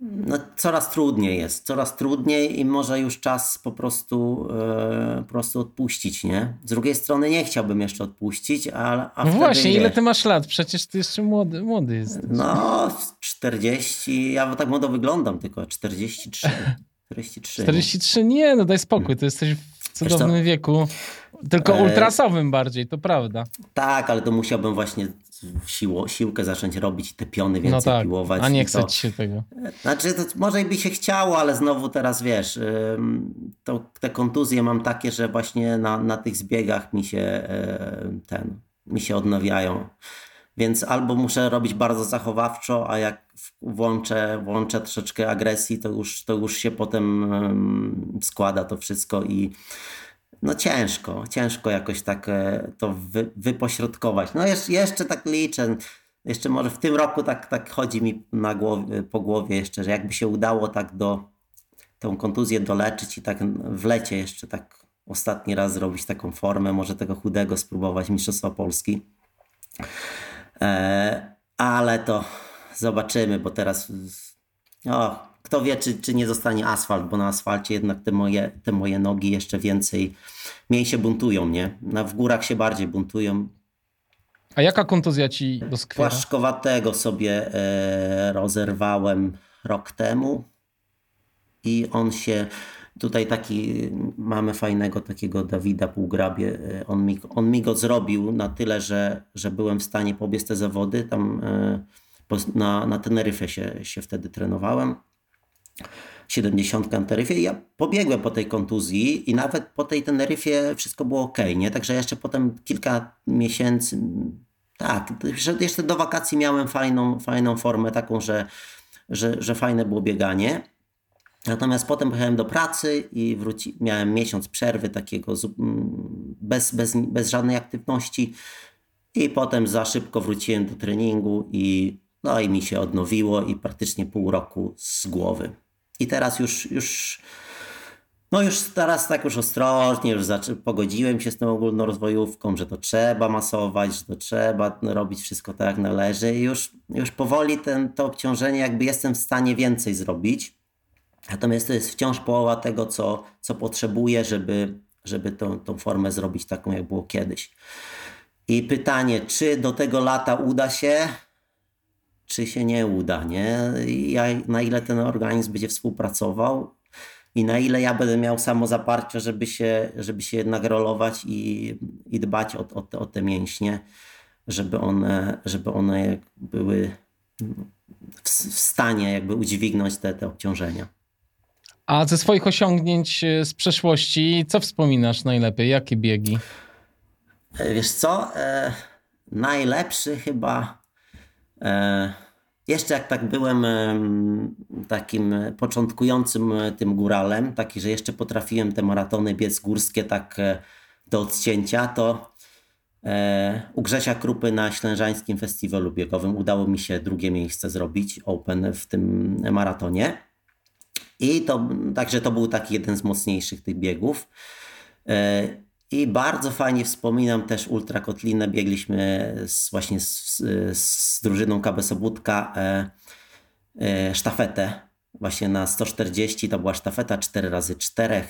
no coraz trudniej jest, coraz trudniej i może już czas po prostu, yy, po prostu odpuścić, nie? Z drugiej strony nie chciałbym jeszcze odpuścić, a, a no właśnie, wiesz, ile ty masz lat? Przecież ty jeszcze młody, młody jesteś. No... czterdzieści, ja tak młodo wyglądam tylko, czterdzieści trzy. czterdzieści trzy, czterdzieści trzy nie. nie, no daj spokój, to jesteś w cudownym wieku, tylko e... ultrasowym bardziej, to prawda. Tak, ale to musiałbym właśnie siło, siłkę zacząć robić i te piony więcej no tak, piłować. A nie chce ci się tego. Znaczy, to może by się chciało, ale znowu teraz wiesz, to, te kontuzje mam takie, że właśnie na, na tych zbiegach mi się ten, mi się odnawiają. Więc albo muszę robić bardzo zachowawczo, a jak włączę, włączę troszeczkę agresji, to już, to już się potem składa to wszystko i no ciężko, ciężko jakoś tak to wy, wypośrodkować. No jeszcze, jeszcze tak liczę, jeszcze może w tym roku tak, tak chodzi mi na głowie, po głowie jeszcze, że jakby się udało tak do tą kontuzję doleczyć i tak w lecie jeszcze tak ostatni raz zrobić taką formę, może tego chudego spróbować Mistrzostwa Polski. Ale to zobaczymy, bo teraz o, kto wie, czy, czy nie zostanie asfalt, bo na asfalcie jednak te moje, te moje nogi jeszcze więcej, mniej się buntują, nie? No, w górach się bardziej buntują. A jaka kontuzja ci doskwiera? Płaszczkowatego sobie e, rozerwałem rok temu i on się... Tutaj taki mamy fajnego takiego Dawida Półgrabie. On mi, on mi go zrobił na tyle, że, że byłem w stanie pobiec te zawody. Tam na, na Teneryfie się, się wtedy trenowałem. siedemdziesiątka na Teneryfie. I ja pobiegłem po tej kontuzji i nawet po tej Teneryfie wszystko było okej, okay, nie? Także jeszcze potem kilka miesięcy, tak, jeszcze do wakacji miałem fajną, fajną formę taką, że, że, że fajne było bieganie. Natomiast potem pojechałem do pracy i wróci, miałem miesiąc przerwy takiego bez, bez, bez żadnej aktywności i potem za szybko wróciłem do treningu i, no i mi się odnowiło i praktycznie pół roku z głowy. I teraz już, już no już teraz tak już ostrożnie, już zaczę, pogodziłem się z tą ogólnorozwojówką, że to trzeba masować, że to trzeba robić wszystko tak jak należy i już, już powoli ten, to obciążenie jakby jestem w stanie więcej zrobić. Natomiast to jest wciąż połowa tego, co, co potrzebuję, żeby, żeby tą, tą formę zrobić taką, jak było kiedyś. I pytanie, czy do tego lata uda się, czy się nie uda, nie? Ja, na ile ten organizm będzie współpracował i na ile ja będę miał samozaparcie, żeby się, żeby się jednak rolować i, i dbać o, o, te, o te mięśnie, żeby one, żeby one były w, w stanie jakby udźwignąć te, te obciążenia. A ze swoich osiągnięć z przeszłości, co wspominasz najlepiej? Jakie biegi? Wiesz co? E, najlepszy chyba... E, jeszcze jak tak byłem e, takim początkującym tym góralem, taki, że jeszcze potrafiłem te maratony biec górskie tak e, do odcięcia, to e, u Grzesia Krupy na Ślężańskim Festiwalu Biegowym udało mi się drugie miejsce zrobić, open w tym maratonie. I to, także to był taki jeden z mocniejszych tych biegów. I bardzo fajnie wspominam też Ultrakotlinę. Biegliśmy z, właśnie z, z drużyną K B Sobótka e, e, sztafetę. Właśnie na sto czterdzieści to była sztafeta cztery razy cztery.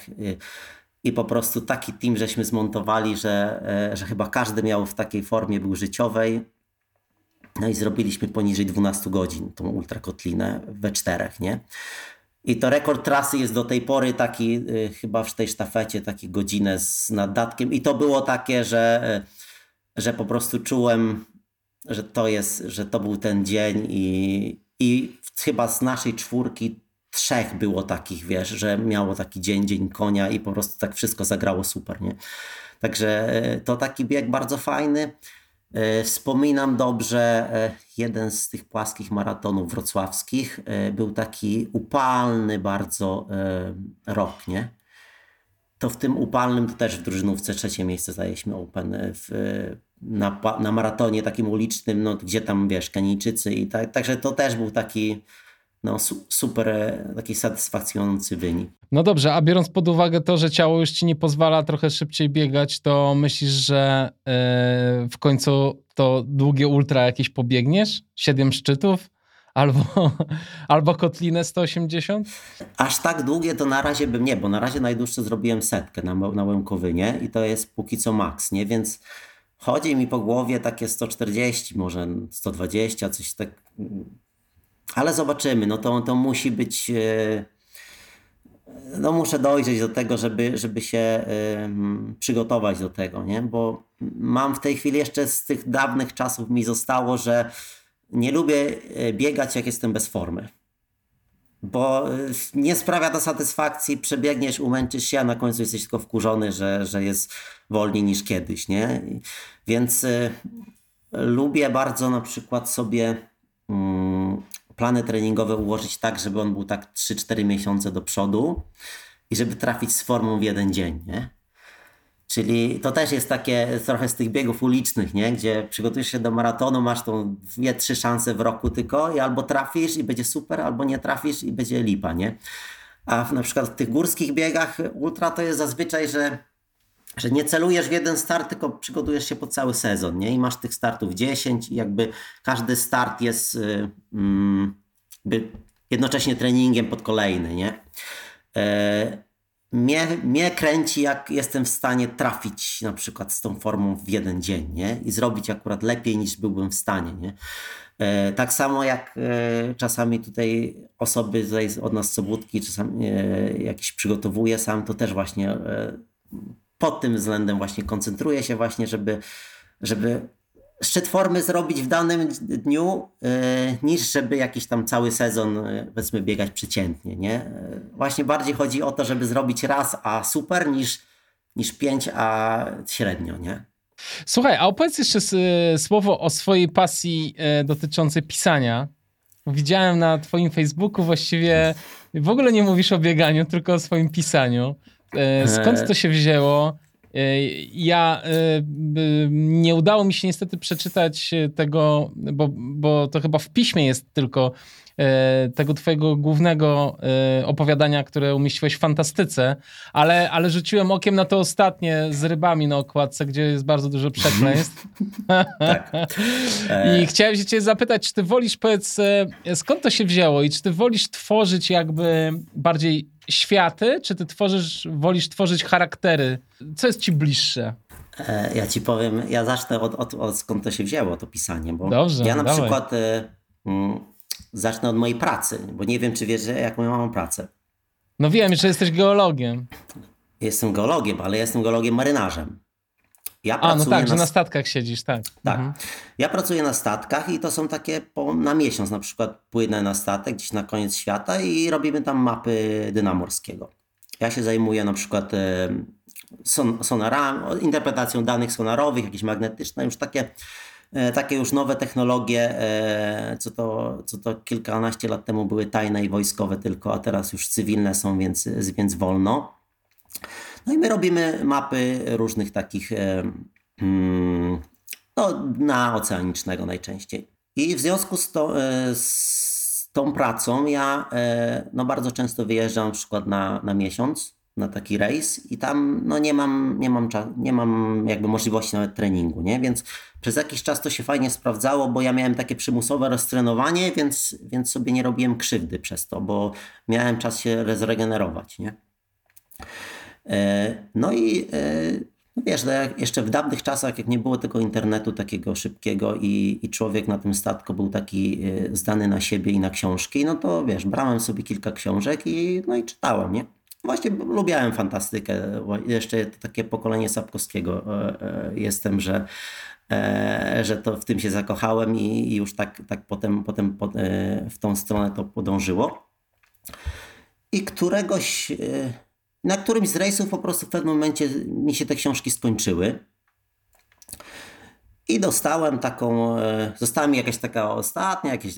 I po prostu taki team żeśmy zmontowali, że, że chyba każdy miał w takiej formie, był życiowej. No i zrobiliśmy poniżej dwanaście godzin tą Ultrakotlinę we czterech, nie? I to rekord trasy jest do tej pory taki, y, chyba w tej sztafecie, taki godzinę z naddatkiem. I to było takie, że, y, że po prostu czułem, że to jest, że to był ten dzień i, i chyba z naszej czwórki trzech było takich, wiesz, że miało taki dzień, dzień konia i po prostu tak wszystko zagrało super, nie? Także y, to taki bieg bardzo fajny. Wspominam dobrze jeden z tych płaskich maratonów wrocławskich. Był taki upalny bardzo rok, nie? To w tym upalnym to też w drużynówce trzecie miejsce zajęliśmy open w, na, na maratonie takim ulicznym, no, gdzie tam wiesz, Kenijczycy i tak. Także to też był taki no, su, super, taki satysfakcjonujący wynik. No dobrze, a biorąc pod uwagę to, że ciało już ci nie pozwala trochę szybciej biegać, to myślisz, że yy, w końcu to długie ultra jakieś pobiegniesz? Siedem szczytów? Albo, albo kotlinę sto osiemdziesiąt? Aż tak długie to na razie bym nie, bo na razie najdłuższe zrobiłem setkę na, na Łękowynie i to jest póki co maks, nie? Więc chodzi mi po głowie takie sto czterdzieści, może sto dwadzieścia, coś tak... Ale zobaczymy, no to, to musi być... Yy... No muszę dojrzeć do tego, żeby, żeby się y, przygotować do tego, nie? Bo mam w tej chwili jeszcze z tych dawnych czasów mi zostało, że nie lubię biegać, jak jestem bez formy. Bo nie sprawia to satysfakcji, przebiegniesz, umęczysz się, a na końcu jesteś tylko wkurzony, że, że jest wolniej niż kiedyś, nie? Więc... Y, Lubię bardzo na przykład sobie mm, plany treningowe ułożyć tak, żeby on był tak trzy cztery miesiące do przodu i żeby trafić z formą w jeden dzień, nie? Czyli to też jest takie trochę z tych biegów ulicznych, nie? Gdzie przygotujesz się do maratonu, masz tą dwie, trzy szanse w roku tylko i albo trafisz i będzie super, albo nie trafisz i będzie lipa, nie? A w, na przykład w tych górskich biegach ultra to jest zazwyczaj, że, że nie celujesz w jeden start, tylko przygotujesz się po cały sezon, nie? I masz tych startów dziesięć i jakby każdy start jest yy, yy, jednocześnie treningiem pod kolejny, nie? Yy. Mnie, mnie kręci, jak jestem w stanie trafić na przykład z tą formą w jeden dzień, nie? I zrobić akurat lepiej, niż byłbym w stanie, nie? E, tak samo jak e, czasami tutaj osoby tutaj od nas z Sobótki czasami e, jakieś przygotowuję sam, to też właśnie e, pod tym względem właśnie koncentruję się właśnie, żeby, żeby szczyt formy zrobić w danym dniu, yy, niż żeby jakiś tam cały sezon, yy, powiedzmy, biegać przeciętnie, nie? Yy, właśnie bardziej chodzi o to, żeby zrobić raz, a super, niż, niż pięć, a średnio, nie? Słuchaj, a opowiedz jeszcze słowo o swojej pasji yy, dotyczącej pisania. Widziałem na twoim Facebooku właściwie, w ogóle nie mówisz o bieganiu, tylko o swoim pisaniu. Yy, skąd to się wzięło? Ja nie udało mi się niestety przeczytać tego, bo, bo to chyba w piśmie jest tylko tego twojego głównego opowiadania, które umieściłeś w Fantastyce, ale, ale rzuciłem okiem na to ostatnie z rybami na okładce, gdzie jest bardzo dużo przekleństw. Tak. I chciałem się cię zapytać, czy ty wolisz, powiedz, skąd to się wzięło i czy ty wolisz tworzyć jakby bardziej światy, czy ty tworzysz, wolisz tworzyć charaktery? Co jest ci bliższe? E, ja ci powiem, ja zacznę od, od, od skąd to się wzięło, to pisanie, bo Dobrze, ja na dawaj. przykład e, m, zacznę od mojej pracy, bo nie wiem, czy wiesz, jak moją mam pracę. No wiem, że jesteś geologiem. Jestem geologiem, ale jestem geologiem marynarzem. Ja A, no tak, na... że na statkach siedzisz, tak. Tak. Mhm. Ja pracuję na statkach i to są takie po, na miesiąc, na przykład płynę na statek gdzieś na koniec świata i robimy tam mapy dna morskiego. Ja się zajmuję na przykład e, son, sonarami, interpretacją danych sonarowych, jakieś magnetyczne, już takie, e, takie już nowe technologie, e, co, to, co to kilkanaście lat temu były tajne i wojskowe tylko, a teraz już cywilne są, więc, więc wolno. No i my robimy mapy różnych takich no, dna oceanicznego najczęściej. I w związku z, to, z tą pracą ja no, bardzo często wyjeżdżam na przykład na, na miesiąc, na taki rejs i tam no, nie mam, nie mam, cza- nie mam jakby możliwości nawet treningu, nie? Więc przez jakiś czas to się fajnie sprawdzało, bo ja miałem takie przymusowe roztrenowanie, więc, więc sobie nie robiłem krzywdy przez to, bo miałem czas się zregenerować, nie? No i no wiesz, jeszcze w dawnych czasach, jak nie było tego internetu takiego szybkiego i, i człowiek na tym statku był taki zdany na siebie i na książki, no to wiesz, brałem sobie kilka książek i, no i czytałem, nie? Właśnie lubiałem fantastykę, jeszcze takie pokolenie Sapkowskiego jestem, że, że to w tym się zakochałem i już tak, tak potem, potem w tą stronę to podążyło. I któregoś... Na którymś z rejsów po prostu w pewnym momencie mi się te książki skończyły i dostałem taką, została mi jakaś taka ostatnia, jakiś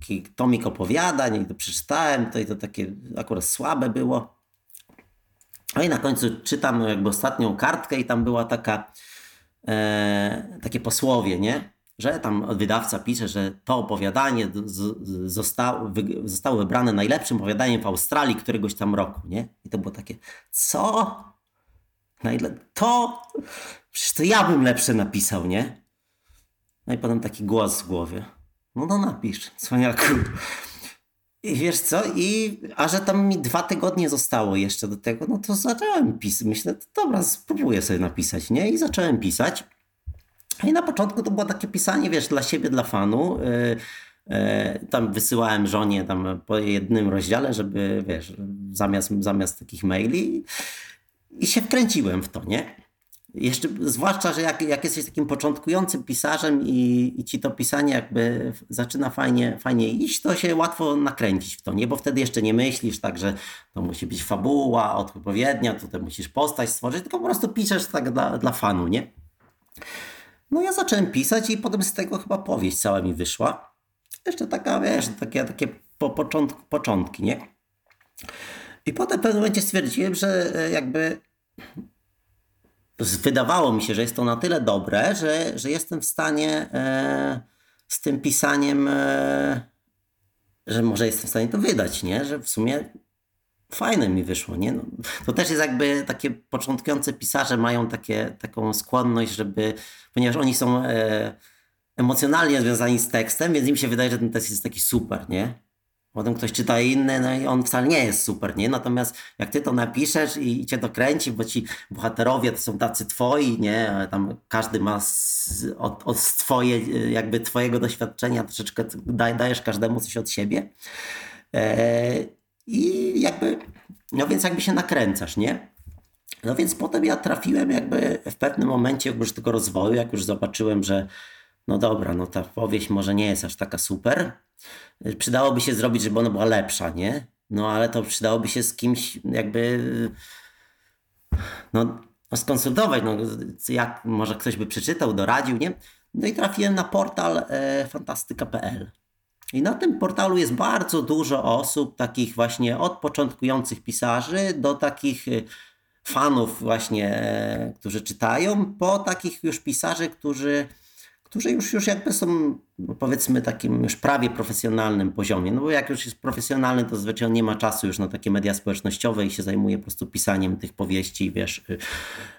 taki tomik opowiadań i to przeczytałem, to, i to takie akurat słabe było. No i na końcu czytam jakby ostatnią kartkę i tam była taka, e, takie posłowie, nie? Że tam wydawca pisze, że to opowiadanie zostało, zostało wybrane najlepszym opowiadaniem w Australii któregoś tam roku, nie? I to było takie, co? Najle- to? Przecież to ja bym lepsze napisał, nie? No i potem taki głos w głowie. No no napisz, cwaniaku. I wiesz co? I, a że tam mi dwa tygodnie zostało jeszcze do tego, no to zacząłem pisać. Myślę, dobra, spróbuję sobie napisać, nie? I zacząłem pisać. I na początku to było takie pisanie, wiesz, dla siebie, dla fanu. Yy, yy, tam wysyłałem żonie tam po jednym rozdziale, żeby, wiesz, zamiast, zamiast takich maili. I się wkręciłem w to, nie? Jeszcze, zwłaszcza, że jak, jak jesteś takim początkującym pisarzem i, i ci to pisanie jakby zaczyna fajnie, fajnie iść, to się łatwo nakręcić w to, nie? Bo wtedy jeszcze nie myślisz tak, że to musi być fabuła odpowiednia, tutaj musisz postać stworzyć, tylko po prostu piszesz tak dla, dla fanu, nie? No ja zacząłem pisać i potem z tego chyba powieść cała mi wyszła. Jeszcze taka, wiesz, takie, takie po początku, początki, nie? I potem w pewnym momencie stwierdziłem, że jakby wydawało mi się, że jest to na tyle dobre, że, że jestem w stanie e, z tym pisaniem, e, że może jestem w stanie to wydać, nie? Że w sumie fajne mi wyszło, nie? No, to też jest jakby takie początkujące pisarze mają takie, taką skłonność, żeby, ponieważ oni są e, emocjonalnie związani z tekstem, więc im się wydaje, że ten tekst jest taki super, nie? Potem ktoś czyta inny, no i on wcale nie jest super, nie? Natomiast jak ty to napiszesz i, i cię dokręci, bo ci bohaterowie to są tacy twoi, nie? Ale tam każdy ma z, od, od swoje, jakby twojego doświadczenia troszeczkę daj, dajesz każdemu coś od siebie. E, I jakby, no więc jakby się nakręcasz, nie? No więc potem ja trafiłem jakby w pewnym momencie już tego rozwoju, jak już zobaczyłem, że no dobra, no ta powieść może nie jest aż taka super. Przydałoby się zrobić, żeby ona była lepsza, nie? No ale to przydałoby się z kimś jakby no skonsultować, no jak może ktoś by przeczytał, doradził, nie? No i trafiłem na portal e, fantastyka kropka pe el. I na tym portalu jest bardzo dużo osób, takich właśnie od początkujących pisarzy do takich fanów właśnie, e, którzy czytają, po takich już pisarzy, którzy którzy już, już jakby są, powiedzmy, takim już prawie profesjonalnym poziomie. No bo jak już jest profesjonalny, to zwyczajnie nie ma czasu już na takie media społecznościowe i się zajmuje po prostu pisaniem tych powieści, wiesz,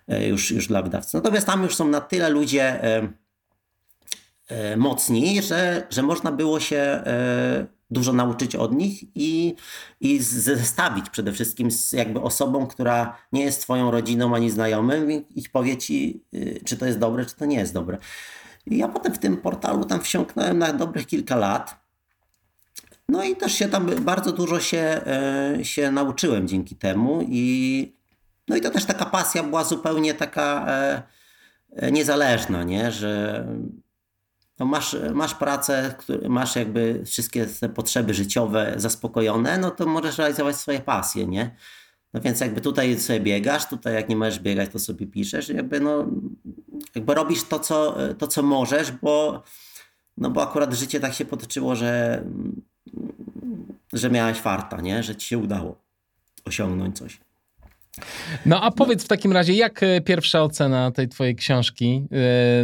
już, już dla wydawcy. Natomiast tam już są na tyle ludzie e, e, mocni, że, że można było się e, dużo nauczyć od nich i, i zestawić przede wszystkim z jakby osobą, która nie jest twoją rodziną ani znajomym i, i powie ci, y, czy to jest dobre, czy to nie jest dobre. I ja potem w tym portalu tam wsiąknąłem na dobrych kilka lat. No i też się tam bardzo dużo się, się nauczyłem dzięki temu. I, no i to też taka pasja była zupełnie taka niezależna, nie? Że no masz, masz pracę, masz jakby wszystkie te potrzeby życiowe zaspokojone, no to możesz realizować swoje pasje, nie? No więc jakby tutaj sobie biegasz, tutaj jak nie możesz biegać, to sobie piszesz, jakby no jakby robisz to, co, to, co możesz, bo, no bo akurat życie tak się potoczyło, że, że miałeś farta, nie? Że ci się udało osiągnąć coś. No a powiedz w takim razie, jak pierwsza ocena tej twojej książki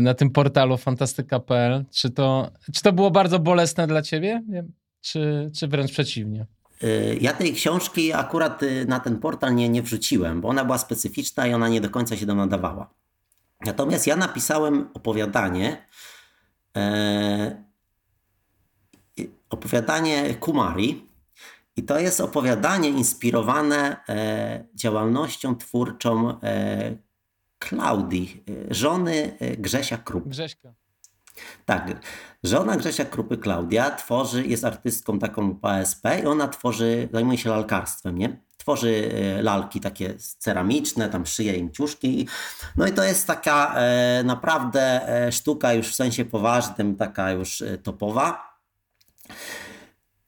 na tym portalu fantastyka kropka pe el? Czy to, czy to było bardzo bolesne dla ciebie, czy, czy wręcz przeciwnie? Ja tej książki akurat na ten portal nie, nie wrzuciłem, bo ona była specyficzna i ona nie do końca się do mnie nadawała. Natomiast ja napisałem opowiadanie, e, opowiadanie Kumari i to jest opowiadanie inspirowane e, działalnością twórczą e, Klaudii, żony Grzesia Krupy. Grześka. Tak, żona Grzesia Krupy, Klaudia, tworzy, jest artystką taką P S P i ona tworzy, zajmuje się lalkarstwem, nie? Tworzy lalki takie ceramiczne, tam szyje im ciuszki. No i to jest taka e, naprawdę sztuka już w sensie poważnym, taka już topowa.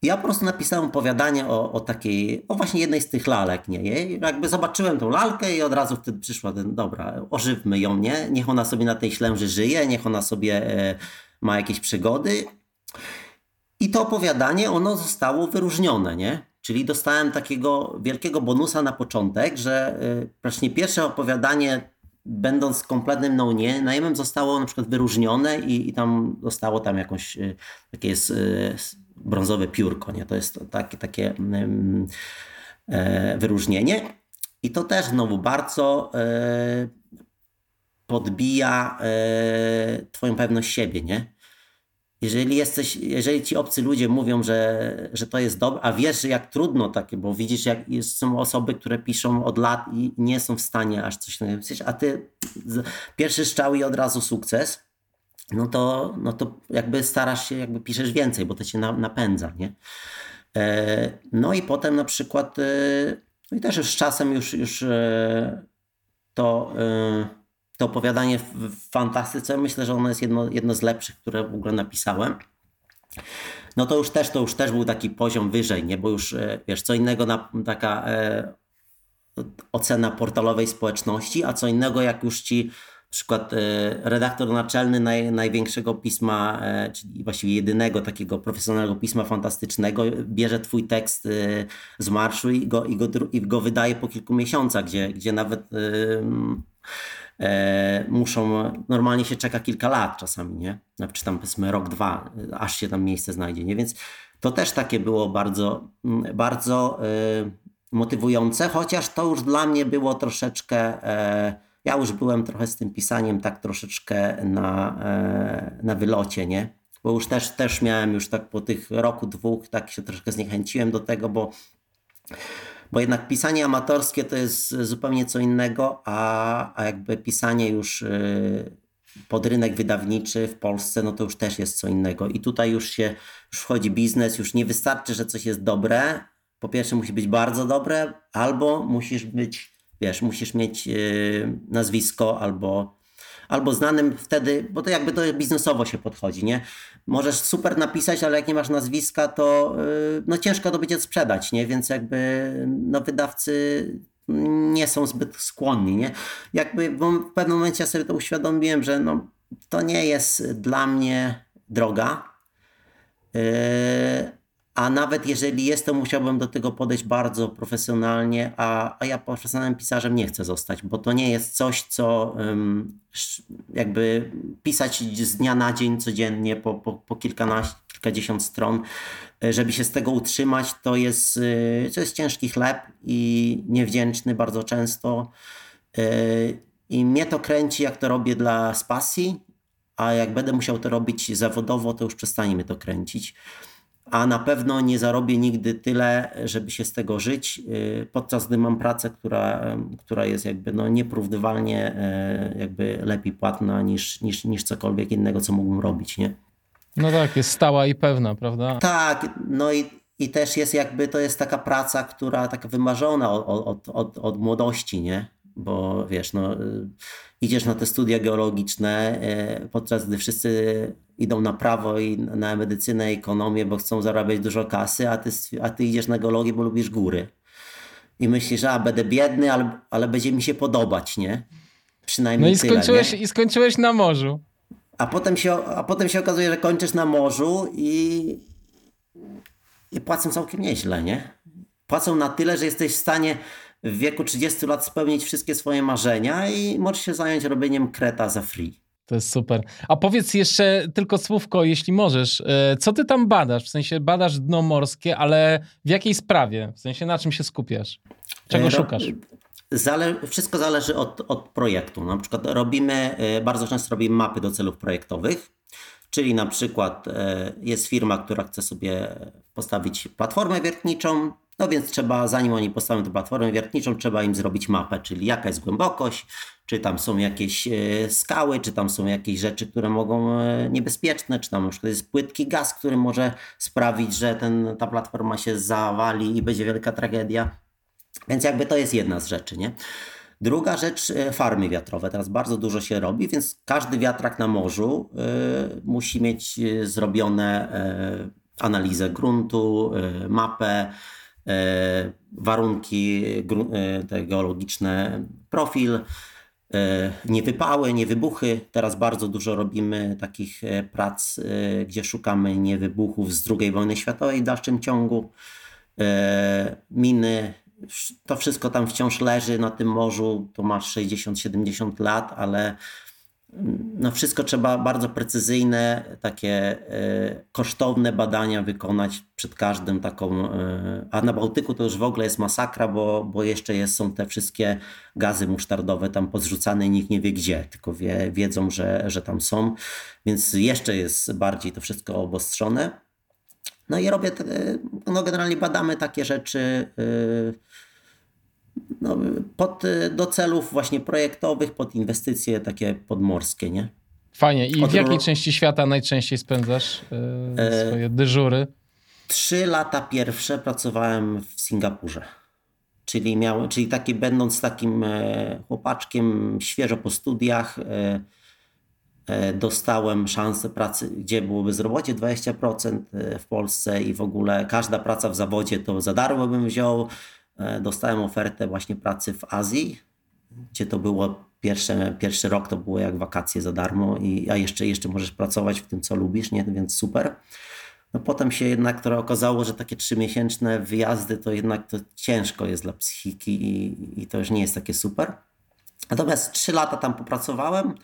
Ja po prostu napisałem opowiadanie o, o takiej, o właśnie jednej z tych lalek, nie? I jakby zobaczyłem tą lalkę i od razu wtedy przyszła ten, dobra, ożywmy ją, nie? Niech ona sobie na tej Ślęży żyje, niech ona sobie e, ma jakieś przygody. I to opowiadanie, ono zostało wyróżnione, nie? Czyli dostałem takiego wielkiego bonusa na początek, że y, praktycznie pierwsze opowiadanie, będąc kompletnym no-name'em, zostało na przykład wyróżnione i, i tam zostało tam jakąś, y, takie jest y, brązowe piórko, nie? To jest takie, takie y, y, wyróżnienie. I to też znowu bardzo y, podbija y, twoją pewność siebie, nie? Jeżeli jesteś, jeżeli ci obcy ludzie mówią, że, że to jest dobre, a wiesz, jak trudno takie, bo widzisz, jak są osoby, które piszą od lat i nie są w stanie aż coś napisać, a ty pierwszy strzał i od razu sukces, no to, no to jakby starasz się, jakby piszesz więcej, bo to cię napędza, nie? No i potem na przykład, no i też już z czasem już, już to... To opowiadanie w fantastyce, myślę, że ono jest jedno, jedno z lepszych, które w ogóle napisałem. No to już też, to już też był taki poziom wyżej, nie? Bo już wiesz, co innego na, taka e, ocena portalowej społeczności, a co innego jak już ci przykład redaktor naczelny naj, największego pisma, czyli właściwie jedynego takiego profesjonalnego pisma fantastycznego, bierze twój tekst z marszu i go, i go, i go wydaje po kilku miesiącach, gdzie, gdzie nawet y, y, muszą, normalnie się czeka kilka lat czasami, nie? Czy tam powiedzmy rok, dwa, aż się tam miejsce znajdzie, nie? Więc to też takie było bardzo, bardzo y, motywujące, chociaż to już dla mnie było troszeczkę... Y, Ja już byłem trochę z tym pisaniem tak troszeczkę na, na wylocie, nie? Bo już też, też miałem już tak po tych roku, dwóch, tak się troszkę zniechęciłem do tego, bo, bo jednak pisanie amatorskie to jest zupełnie co innego, a, a jakby pisanie już pod rynek wydawniczy w Polsce, no to już też jest co innego. I tutaj już się już wchodzi biznes, już nie wystarczy, że coś jest dobre. Po pierwsze musi być bardzo dobre, albo musisz być... Wiesz, musisz mieć yy, nazwisko albo, albo znanym wtedy, bo to jakby to biznesowo się podchodzi, nie? Możesz super napisać, ale jak nie masz nazwiska, to yy, no ciężko to będzie sprzedać, nie? Więc jakby no wydawcy nie są zbyt skłonni, nie? Jakby, bo w pewnym momencie ja sobie to uświadomiłem, że no, to nie jest dla mnie droga, yy, a nawet jeżeli jest, to musiałbym do tego podejść bardzo profesjonalnie, a, a ja profesjonalnym pisarzem nie chcę zostać, bo to nie jest coś, co um, jakby pisać z dnia na dzień, codziennie, po, po, po kilkanaście, kilkadziesiąt stron, żeby się z tego utrzymać, to jest, to jest ciężki chleb i niewdzięczny bardzo często. I mnie to kręci, jak to robię dla z pasji, a jak będę musiał to robić zawodowo, to już przestanie mnie to kręcić. A na pewno nie zarobię nigdy tyle, żeby się z tego żyć, podczas gdy mam pracę, która, która jest jakby no nieporównywalnie jakby lepiej płatna niż, niż, niż cokolwiek innego, co mógłbym robić, nie? No tak, jest stała i pewna, prawda? Tak, no i, i też jest jakby, to jest taka praca, która taka wymarzona od, od, od, od młodości, nie? Bo wiesz, no, idziesz na te studia geologiczne, podczas gdy wszyscy idą na prawo i na medycynę, ekonomię, bo chcą zarabiać dużo kasy, a ty, a ty idziesz na geologię, bo lubisz góry. I myślisz, a będę biedny, ale, ale będzie mi się podobać, nie? Przynajmniej no i tyle, skończyłeś, nie? I skończyłeś na morzu. A potem się, a potem się okazuje, że kończysz na morzu i, i płacą całkiem nieźle, nie? Płacą na tyle, że jesteś w stanie... w wieku trzydziestu lat spełnić wszystkie swoje marzenia i możesz się zająć robieniem kreta za free. To jest super. A powiedz jeszcze tylko słówko, jeśli możesz, co ty tam badasz? W sensie badasz dno morskie, ale w jakiej sprawie? W sensie na czym się skupiasz? Czego Ro- szukasz? Zale- wszystko zależy od, od projektu. Na przykład robimy, bardzo często robimy mapy do celów projektowych. Czyli na przykład jest firma, która chce sobie postawić platformę wiertniczą, no więc trzeba, zanim oni postawią tę platformę wiertniczą, trzeba im zrobić mapę, czyli jaka jest głębokość, czy tam są jakieś skały, czy tam są jakieś rzeczy, które mogą niebezpieczne, czy tam na przykład jest płytki gaz, który może sprawić, że ten, ta platforma się zawali i będzie wielka tragedia. Więc jakby to jest jedna z rzeczy, nie? Druga rzecz, farmy wiatrowe. Teraz bardzo dużo się robi, więc każdy wiatrak na morzu y, musi mieć zrobione y, analizę gruntu, y, mapę, y, warunki gru- y, te geologiczne, profil, y, niewypały, niewybuchy. Teraz bardzo dużo robimy takich prac, y, gdzie szukamy niewybuchów z drugiej wojny światowej w dalszym ciągu, y, miny. To wszystko tam wciąż leży na tym morzu, to masz sześćdziesiąt siedemdziesiąt lat, ale no wszystko trzeba bardzo precyzyjne, takie y, kosztowne badania wykonać przed każdym taką, y, a na Bałtyku to już w ogóle jest masakra, bo, bo jeszcze jest, są te wszystkie gazy musztardowe tam pozrzucane i nikt nie wie gdzie, tylko wie, wiedzą, że, że tam są, więc jeszcze jest bardziej to wszystko obostrzone. No i robię, no generalnie badamy takie rzeczy no pod, do celów właśnie projektowych, pod inwestycje takie podmorskie, nie? Fajnie. I Od w jakiej ro... części świata najczęściej spędzasz yy, swoje dyżury? Trzy lata pierwsze pracowałem w Singapurze. Czyli, miałem, czyli taki, będąc takim chłopaczkiem świeżo po studiach, dostałem szansę pracy, gdzie było bezrobocie dwadzieścia procent w Polsce i w ogóle każda praca w zawodzie to za darmo bym wziął. Dostałem ofertę właśnie pracy w Azji gdzie to było pierwsze, pierwszy rok, to było jak wakacje za darmo, i, a jeszcze, jeszcze możesz pracować w tym, co lubisz, nie? Więc super. No potem się jednak to okazało, że takie trzymiesięczne wyjazdy to jednak to ciężko jest dla psychiki i, i to już nie jest takie super. Natomiast trzy lata tam popracowałem,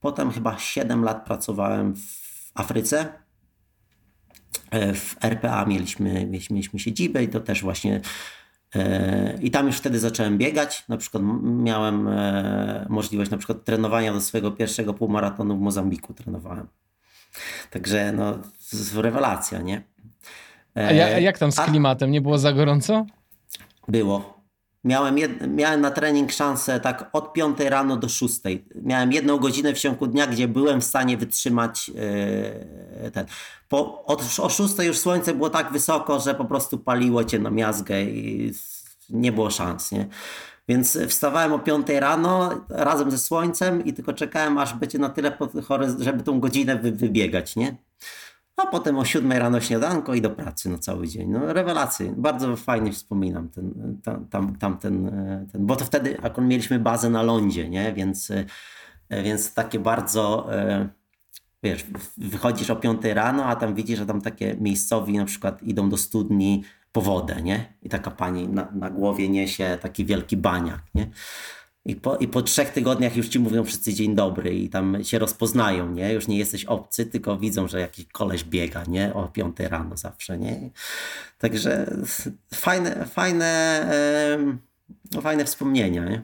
potem chyba siedem lat pracowałem w Afryce. W R P A mieliśmy, mieliśmy siedzibę i to też właśnie i tam już wtedy zacząłem biegać. Na przykład miałem możliwość na przykład trenowania do swojego pierwszego półmaratonu w Mozambiku trenowałem. Także no rewelacja, nie? A, ja, a jak tam z klimatem? Nie było za gorąco? Było. Miałem, jed... miałem na trening szansę tak od piątej rano do szóstej. Miałem jedną godzinę w ciągu dnia, gdzie byłem w stanie wytrzymać yy, ten. Po, od, o szóstej już słońce było tak wysoko, że po prostu paliło cię na miazgę i nie było szans, nie? Więc wstawałem o piątej rano razem ze słońcem i tylko czekałem, aż będzie na tyle, żeby tą godzinę wy, wybiegać, nie? A potem o siódmej rano śniadanko i do pracy na cały dzień. No rewelacje. Bardzo fajnie wspominam ten, tam, tam, tam ten, ten... Bo to wtedy akurat mieliśmy bazę na lądzie, nie? Więc, więc takie bardzo... Wiesz, wychodzisz o piątej rano, a tam widzisz, że tam takie miejscowi na przykład idą do studni po wodę, nie? I taka pani na, na głowie niesie taki wielki baniak, nie? I po, I po trzech tygodniach już ci mówią wszyscy dzień dobry i tam się rozpoznają, nie? Już nie jesteś obcy, tylko widzą, że jakiś koleś biega, nie? O piątej rano zawsze, nie? Także fajne, fajne, yy, fajne wspomnienia, nie?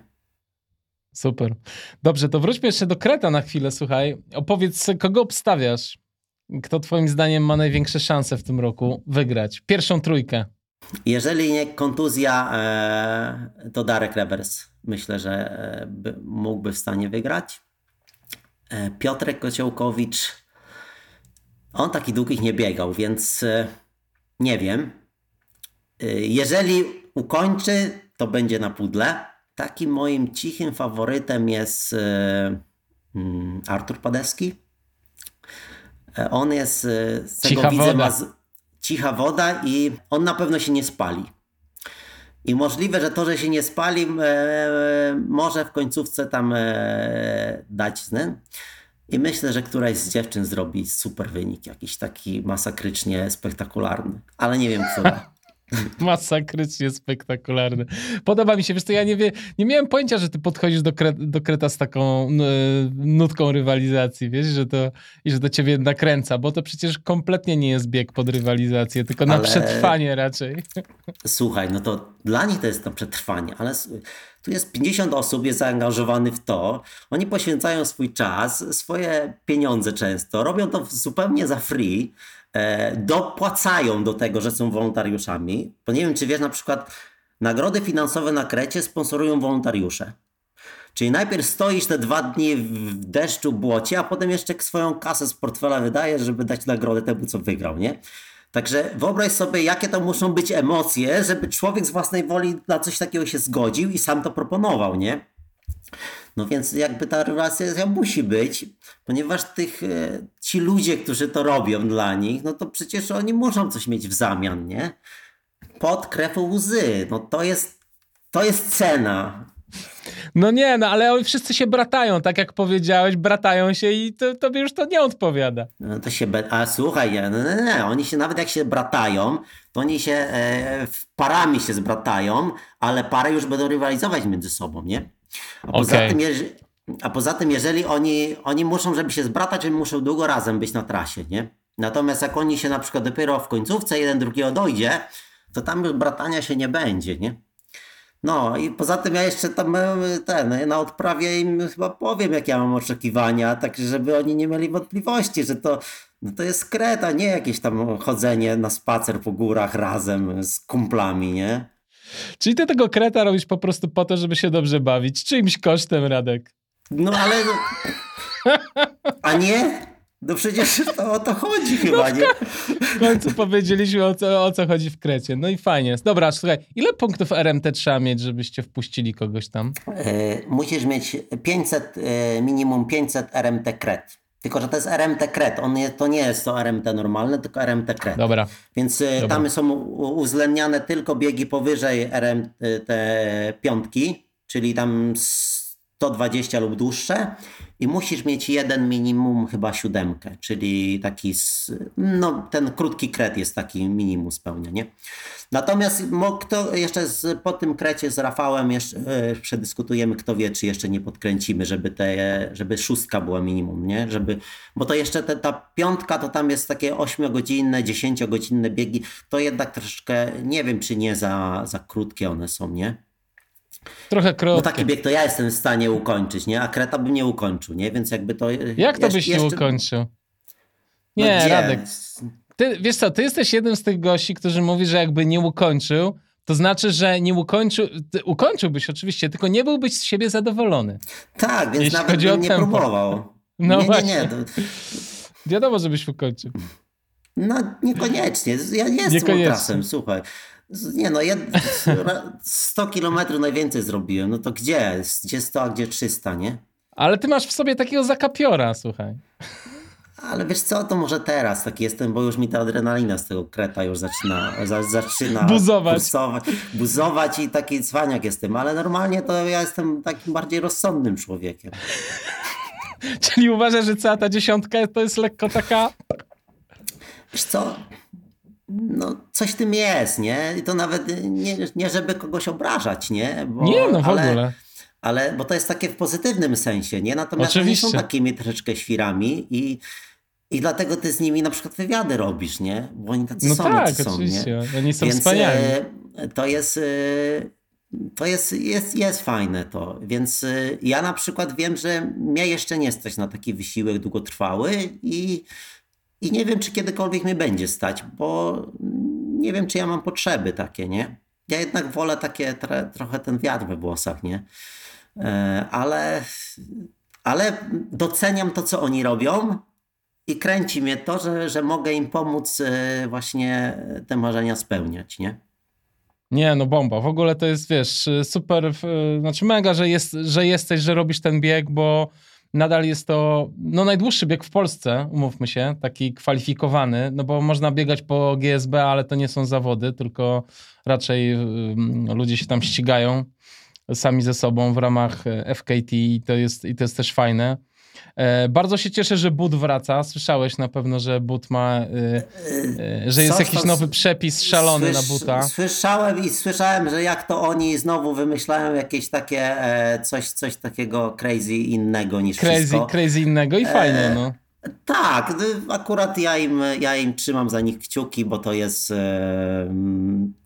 Super. Dobrze, to wróćmy jeszcze do Kreta na chwilę, słuchaj. Opowiedz, kogo obstawiasz? Kto twoim zdaniem ma największe szanse w tym roku wygrać? Pierwszą trójkę. Jeżeli nie kontuzja, to Darek Rewers. Myślę, że mógłby w stanie wygrać. Piotr Kociołowicz, on taki długich nie biegał, więc nie wiem. Jeżeli ukończy, to będzie na pudle. Takim moim cichym faworytem jest Artur Padewski. On jest, z tego widzę, ma cicha woda i on na pewno się nie spali. I możliwe, że to, że się nie spali, e, może w końcówce tam e, dać znę. I myślę, że któraś z dziewczyn zrobi super wynik, jakiś taki masakrycznie spektakularny, ale nie wiem która. Masakrycznie spektakularny. Podoba mi się, wiesz co, ja nie, wie, nie miałem pojęcia, że ty podchodzisz do, kre, do Kreta z taką y, nutką rywalizacji, wiesz, że to, i że to ciebie nakręca, bo to przecież kompletnie nie jest bieg pod rywalizację, tylko ale... na przetrwanie raczej. Słuchaj, no to dla nich to jest na przetrwanie, ale tu jest pięćdziesiąt osób, jest zaangażowanych w to, oni poświęcają swój czas, swoje pieniądze często, robią to zupełnie za free, dopłacają do tego, że są wolontariuszami, bo nie wiem, czy wiesz, na przykład nagrody finansowe na Krecie sponsorują wolontariusze. Czyli najpierw stoisz te dwa dni w deszczu, błocie, a potem jeszcze swoją kasę z portfela wydajesz, żeby dać nagrodę temu, co wygrał, nie? Także wyobraź sobie, jakie to muszą być emocje, żeby człowiek z własnej woli na coś takiego się zgodził i sam to proponował, nie? No więc jakby ta relacja musi być, ponieważ tych, ci ludzie, którzy to robią dla nich, no to przecież oni muszą coś mieć w zamian, nie? Pot, krew, łzy, no to jest, to jest cena. No nie, no ale oni wszyscy się bratają, tak jak powiedziałeś, bratają się i to, tobie już to nie odpowiada. No to się, a słuchaj, nie, nie, nie, oni się nawet jak się bratają, to oni się e, parami się zbratają, ale pary już będą rywalizować między sobą, nie? A poza, okay. tym, jeż- a poza tym, jeżeli oni, oni muszą, żeby się zbratać, oni muszą długo razem być na trasie, nie? Natomiast jak oni się na przykład dopiero w końcówce jeden drugiego dojdzie, to tam już bratania się nie będzie, nie? No i poza tym ja jeszcze tam ten, na odprawie im chyba powiem, jakie ja mam oczekiwania, tak żeby oni nie mieli wątpliwości, że to, no to jest Kreta, nie jakieś tam chodzenie na spacer po górach razem z kumplami, nie? Czyli ty tego Kreta robisz po prostu po to, żeby się dobrze bawić. Czyimś kosztem, Radek. No ale... A nie? No przecież to o to chodzi chyba, no, nie? W końcu powiedzieliśmy o co, o co chodzi w Krecie. No i fajnie. Dobra, słuchaj, ile punktów R M T trzeba mieć, żebyście wpuścili kogoś tam? Yy, musisz mieć pięćset, yy, minimum pięćset R M T KRED. Tylko że to jest R M T KRED, on je, to nie jest to R M T normalne, tylko R M T KRED. Dobra. Więc Dobra. Tam są uwzględniane tylko biegi powyżej R M T piątki, czyli tam sto dwadzieścia lub dłuższe i musisz mieć jeden minimum chyba siódemkę, czyli taki, no ten krótki kret jest taki minimum spełnia, nie? Natomiast kto jeszcze z, po tym krecie z Rafałem jeszcze yy, przedyskutujemy, kto wie, czy jeszcze nie podkręcimy, żeby te, żeby szóstka była minimum, nie? Żeby, bo to jeszcze te, ta piątka, to tam jest takie ośmiogodzinne, dziesięciogodzinne biegi, to jednak troszeczkę, nie wiem, czy nie za, za krótkie one są, nie? Trochę krótkie. No taki bieg to ja jestem w stanie ukończyć, nie? A kreta bym nie ukończył, nie? Więc jakby to... Jak to jeszcze, byś nie jeszcze... ukończył? Nie, no Radek. Ty, wiesz co, ty jesteś jednym z tych gości, którzy mówi, że jakby nie ukończył, to znaczy, że nie ukończył... Ukończyłbyś oczywiście, tylko nie byłbyś z siebie zadowolony. Tak, więc jeśli nawet bym nie próbował. No nie, właśnie. Nie, nie, to... Wiadomo, żebyś ukończył. No niekoniecznie. Ja nie jestem ultrasem, słuchaj. Nie no, ja sto kilometrów najwięcej zrobiłem, no to gdzie? Gdzie sto, a gdzie trzysta, nie? Ale ty masz w sobie takiego zakapiora, słuchaj. Ale wiesz co, to może teraz taki jestem, bo już mi ta adrenalina z tego kreta już zaczyna, za, zaczyna buzować. Buzować, buzować i taki cwaniak jestem, ale normalnie to ja jestem takim bardziej rozsądnym człowiekiem. Czyli uważasz, że cała ta dziesiątka to jest lekko taka... Wiesz co... No coś tym jest, nie? I to nawet nie, nie żeby kogoś obrażać, nie? Bo, nie, no w ale, ogóle. Ale, bo to jest takie w pozytywnym sensie, nie? Natomiast oni są takimi troszeczkę świrami i, i dlatego ty z nimi na przykład wywiady robisz, nie? Bo oni tacy no są, tak, tacy są, oczywiście. Nie? Oni są więc wspaniali. Y, to jest... Y, to jest, jest, jest fajne to, więc y, ja na przykład wiem, że mnie jeszcze nie stać na taki wysiłek długotrwały i... I nie wiem, czy kiedykolwiek mnie będzie stać, bo nie wiem, czy ja mam potrzeby takie, nie? Ja jednak wolę takie tre, trochę ten wiatr we włosach, nie? E, ale, ale doceniam to, co oni robią i kręci mnie to, że, że mogę im pomóc właśnie te marzenia spełniać, nie? Nie, no bomba. W ogóle to jest, wiesz, super, znaczy mega, że, jest, że jesteś, że robisz ten bieg, bo... Nadal jest to no, najdłuższy bieg w Polsce, umówmy się, taki kwalifikowany, no bo można biegać po G S B, ale to nie są zawody, tylko raczej no, ludzie się tam ścigają sami ze sobą w ramach F K T i to jest, i to jest też fajne. E, bardzo się cieszę, że but wraca. Słyszałeś na pewno, że but ma, y, y, że jest co, jakiś to, nowy przepis szalony słysz, na buta. Słyszałem i słyszałem, że jak to oni znowu wymyślają jakieś takie e, coś, coś takiego crazy innego niż crazy, wszystko. Crazy innego i fajnie, e, no. Tak, akurat ja im, ja im trzymam za nich kciuki, bo to jest... E,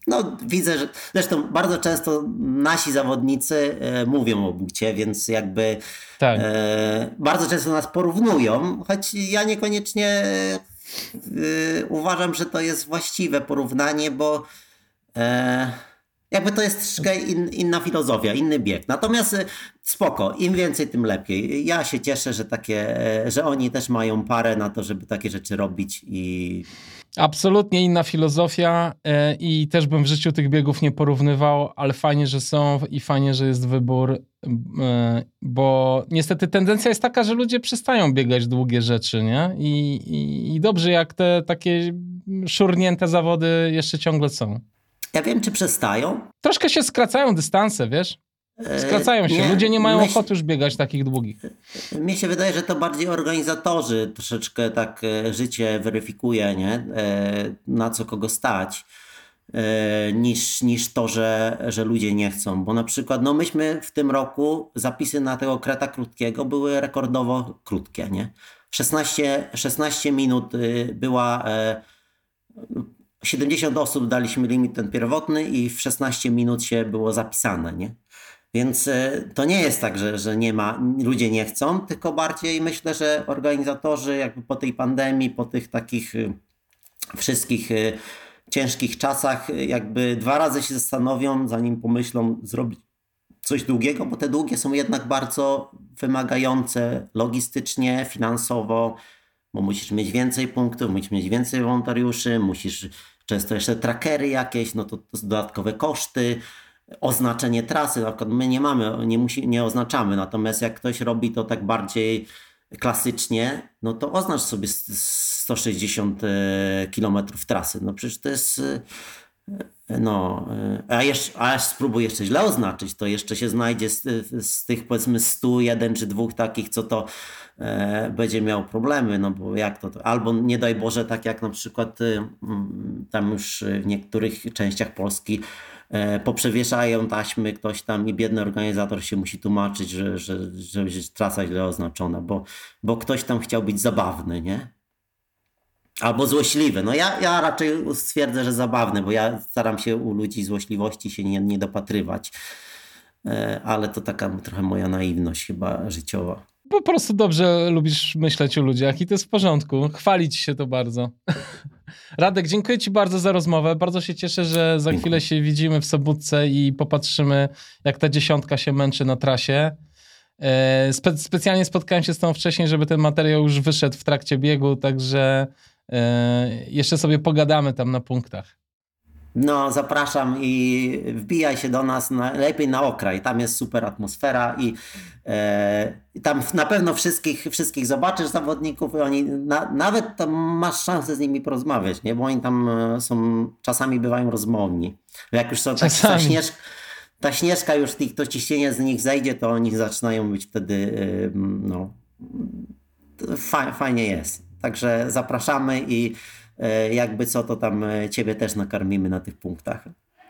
no widzę, że... Zresztą bardzo często nasi zawodnicy e, mówią o bucie, więc jakby... Tak. E, bardzo często nas porównują, choć ja niekoniecznie e, uważam, że to jest właściwe porównanie, bo... E, jakby to jest troszkę in, inna filozofia, inny bieg. Natomiast spoko, im więcej, tym lepiej. Ja się cieszę, że takie, że oni też mają parę na to, żeby takie rzeczy robić i... Absolutnie inna filozofia i też bym w życiu tych biegów nie porównywał, ale fajnie, że są i fajnie, że jest wybór, bo niestety tendencja jest taka, że ludzie przestają biegać długie rzeczy, nie? I, i, i dobrze, jak te takie szurnięte zawody jeszcze ciągle są. Ja wiem, czy przestają. Troszkę się skracają dystanse, wiesz? Skracają się. Nie, Ludzie nie mają myśl... ochoty już biegać takich długich. Mnie się wydaje, że to bardziej organizatorzy troszeczkę tak życie weryfikuje, nie? Na co kogo stać. Niż, niż to, że, że ludzie nie chcą. Bo na przykład, no myśmy w tym roku zapisy na tego kreta krótkiego były rekordowo krótkie, nie? szesnaście, szesnaście minut była... siedemdziesiąt osób daliśmy limit ten pierwotny i w szesnaście minut się było zapisane, nie? Więc to nie jest tak, że, że nie ma, ludzie nie chcą, tylko bardziej myślę, że organizatorzy jakby po tej pandemii, po tych takich wszystkich ciężkich czasach jakby dwa razy się zastanowią, zanim pomyślą zrobić coś długiego, bo te długie są jednak bardzo wymagające logistycznie, finansowo, bo musisz mieć więcej punktów, musisz mieć więcej wolontariuszy, musisz często jeszcze trackery jakieś, no to, to dodatkowe koszty, oznaczenie trasy, na przykład my nie mamy, nie, musi, nie oznaczamy, natomiast jak ktoś robi to tak bardziej klasycznie, no to oznacz sobie sto sześćdziesiąt kilometrów trasy, no przecież to jest No, a, jeszcze, a spróbuję jeszcze źle oznaczyć, to jeszcze się znajdzie z, z tych powiedzmy stu, jeden czy dwóch takich, co to e, będzie miał problemy, no bo jak to, to, albo nie daj Boże, tak jak na przykład y, tam już w niektórych częściach Polski e, poprzewieszają taśmy ktoś tam i biedny organizator się musi tłumaczyć, że, że, że, że trasa źle oznaczona, bo, bo ktoś tam chciał być zabawny, nie? Albo złośliwy. No ja, ja raczej stwierdzę, że zabawny, bo ja staram się u ludzi złośliwości się nie, nie dopatrywać. Ale to taka trochę moja naiwność chyba życiowa. Po prostu dobrze lubisz myśleć o ludziach i to jest w porządku. Chwalić się to bardzo. Radek, dziękuję Ci bardzo za rozmowę. Bardzo się cieszę, że za chwilę się widzimy w Sobótce i popatrzymy, jak ta dziesiątka się męczy na trasie. Spe- specjalnie spotkałem się z tą wcześniej, żeby ten materiał już wyszedł w trakcie biegu, także... Yy, jeszcze sobie pogadamy tam na punktach. No, zapraszam i wbijaj się do nas, na, lepiej na Okraj, tam jest super atmosfera i yy, tam na pewno wszystkich, wszystkich zobaczysz zawodników i oni na, nawet tam masz szansę z nimi porozmawiać, nie? Bo oni tam są, czasami bywają rozmowni. Jak już są tak, ta, śnież, ta Śnieżka już, to ciśnienie z nich zejdzie, to oni zaczynają być wtedy, yy, no, fa, fajnie jest. Także zapraszamy i jakby co, to tam Ciebie też nakarmimy na tych punktach.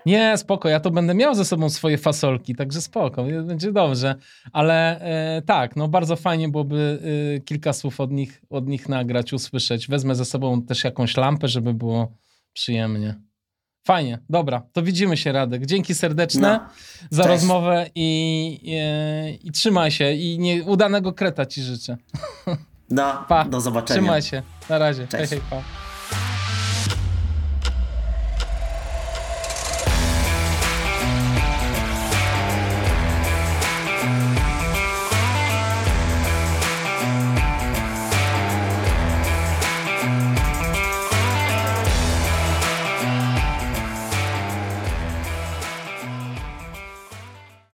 Nie, spoko, ja to będę miał ze sobą swoje fasolki, także spoko, będzie dobrze. Ale e, tak, no bardzo fajnie byłoby e, kilka słów od nich, od nich nagrać, usłyszeć. Wezmę ze sobą też jakąś lampę, żeby było przyjemnie. Fajnie, dobra, to widzimy się, Radek. Dzięki serdeczne no, za cześć. Rozmowę i, i, i trzymaj się i nie, udanego Kreta Ci życzę. No, pa. Do zobaczenia. Trzymaj się. Na razie. Cześć. Hej, hej, pa.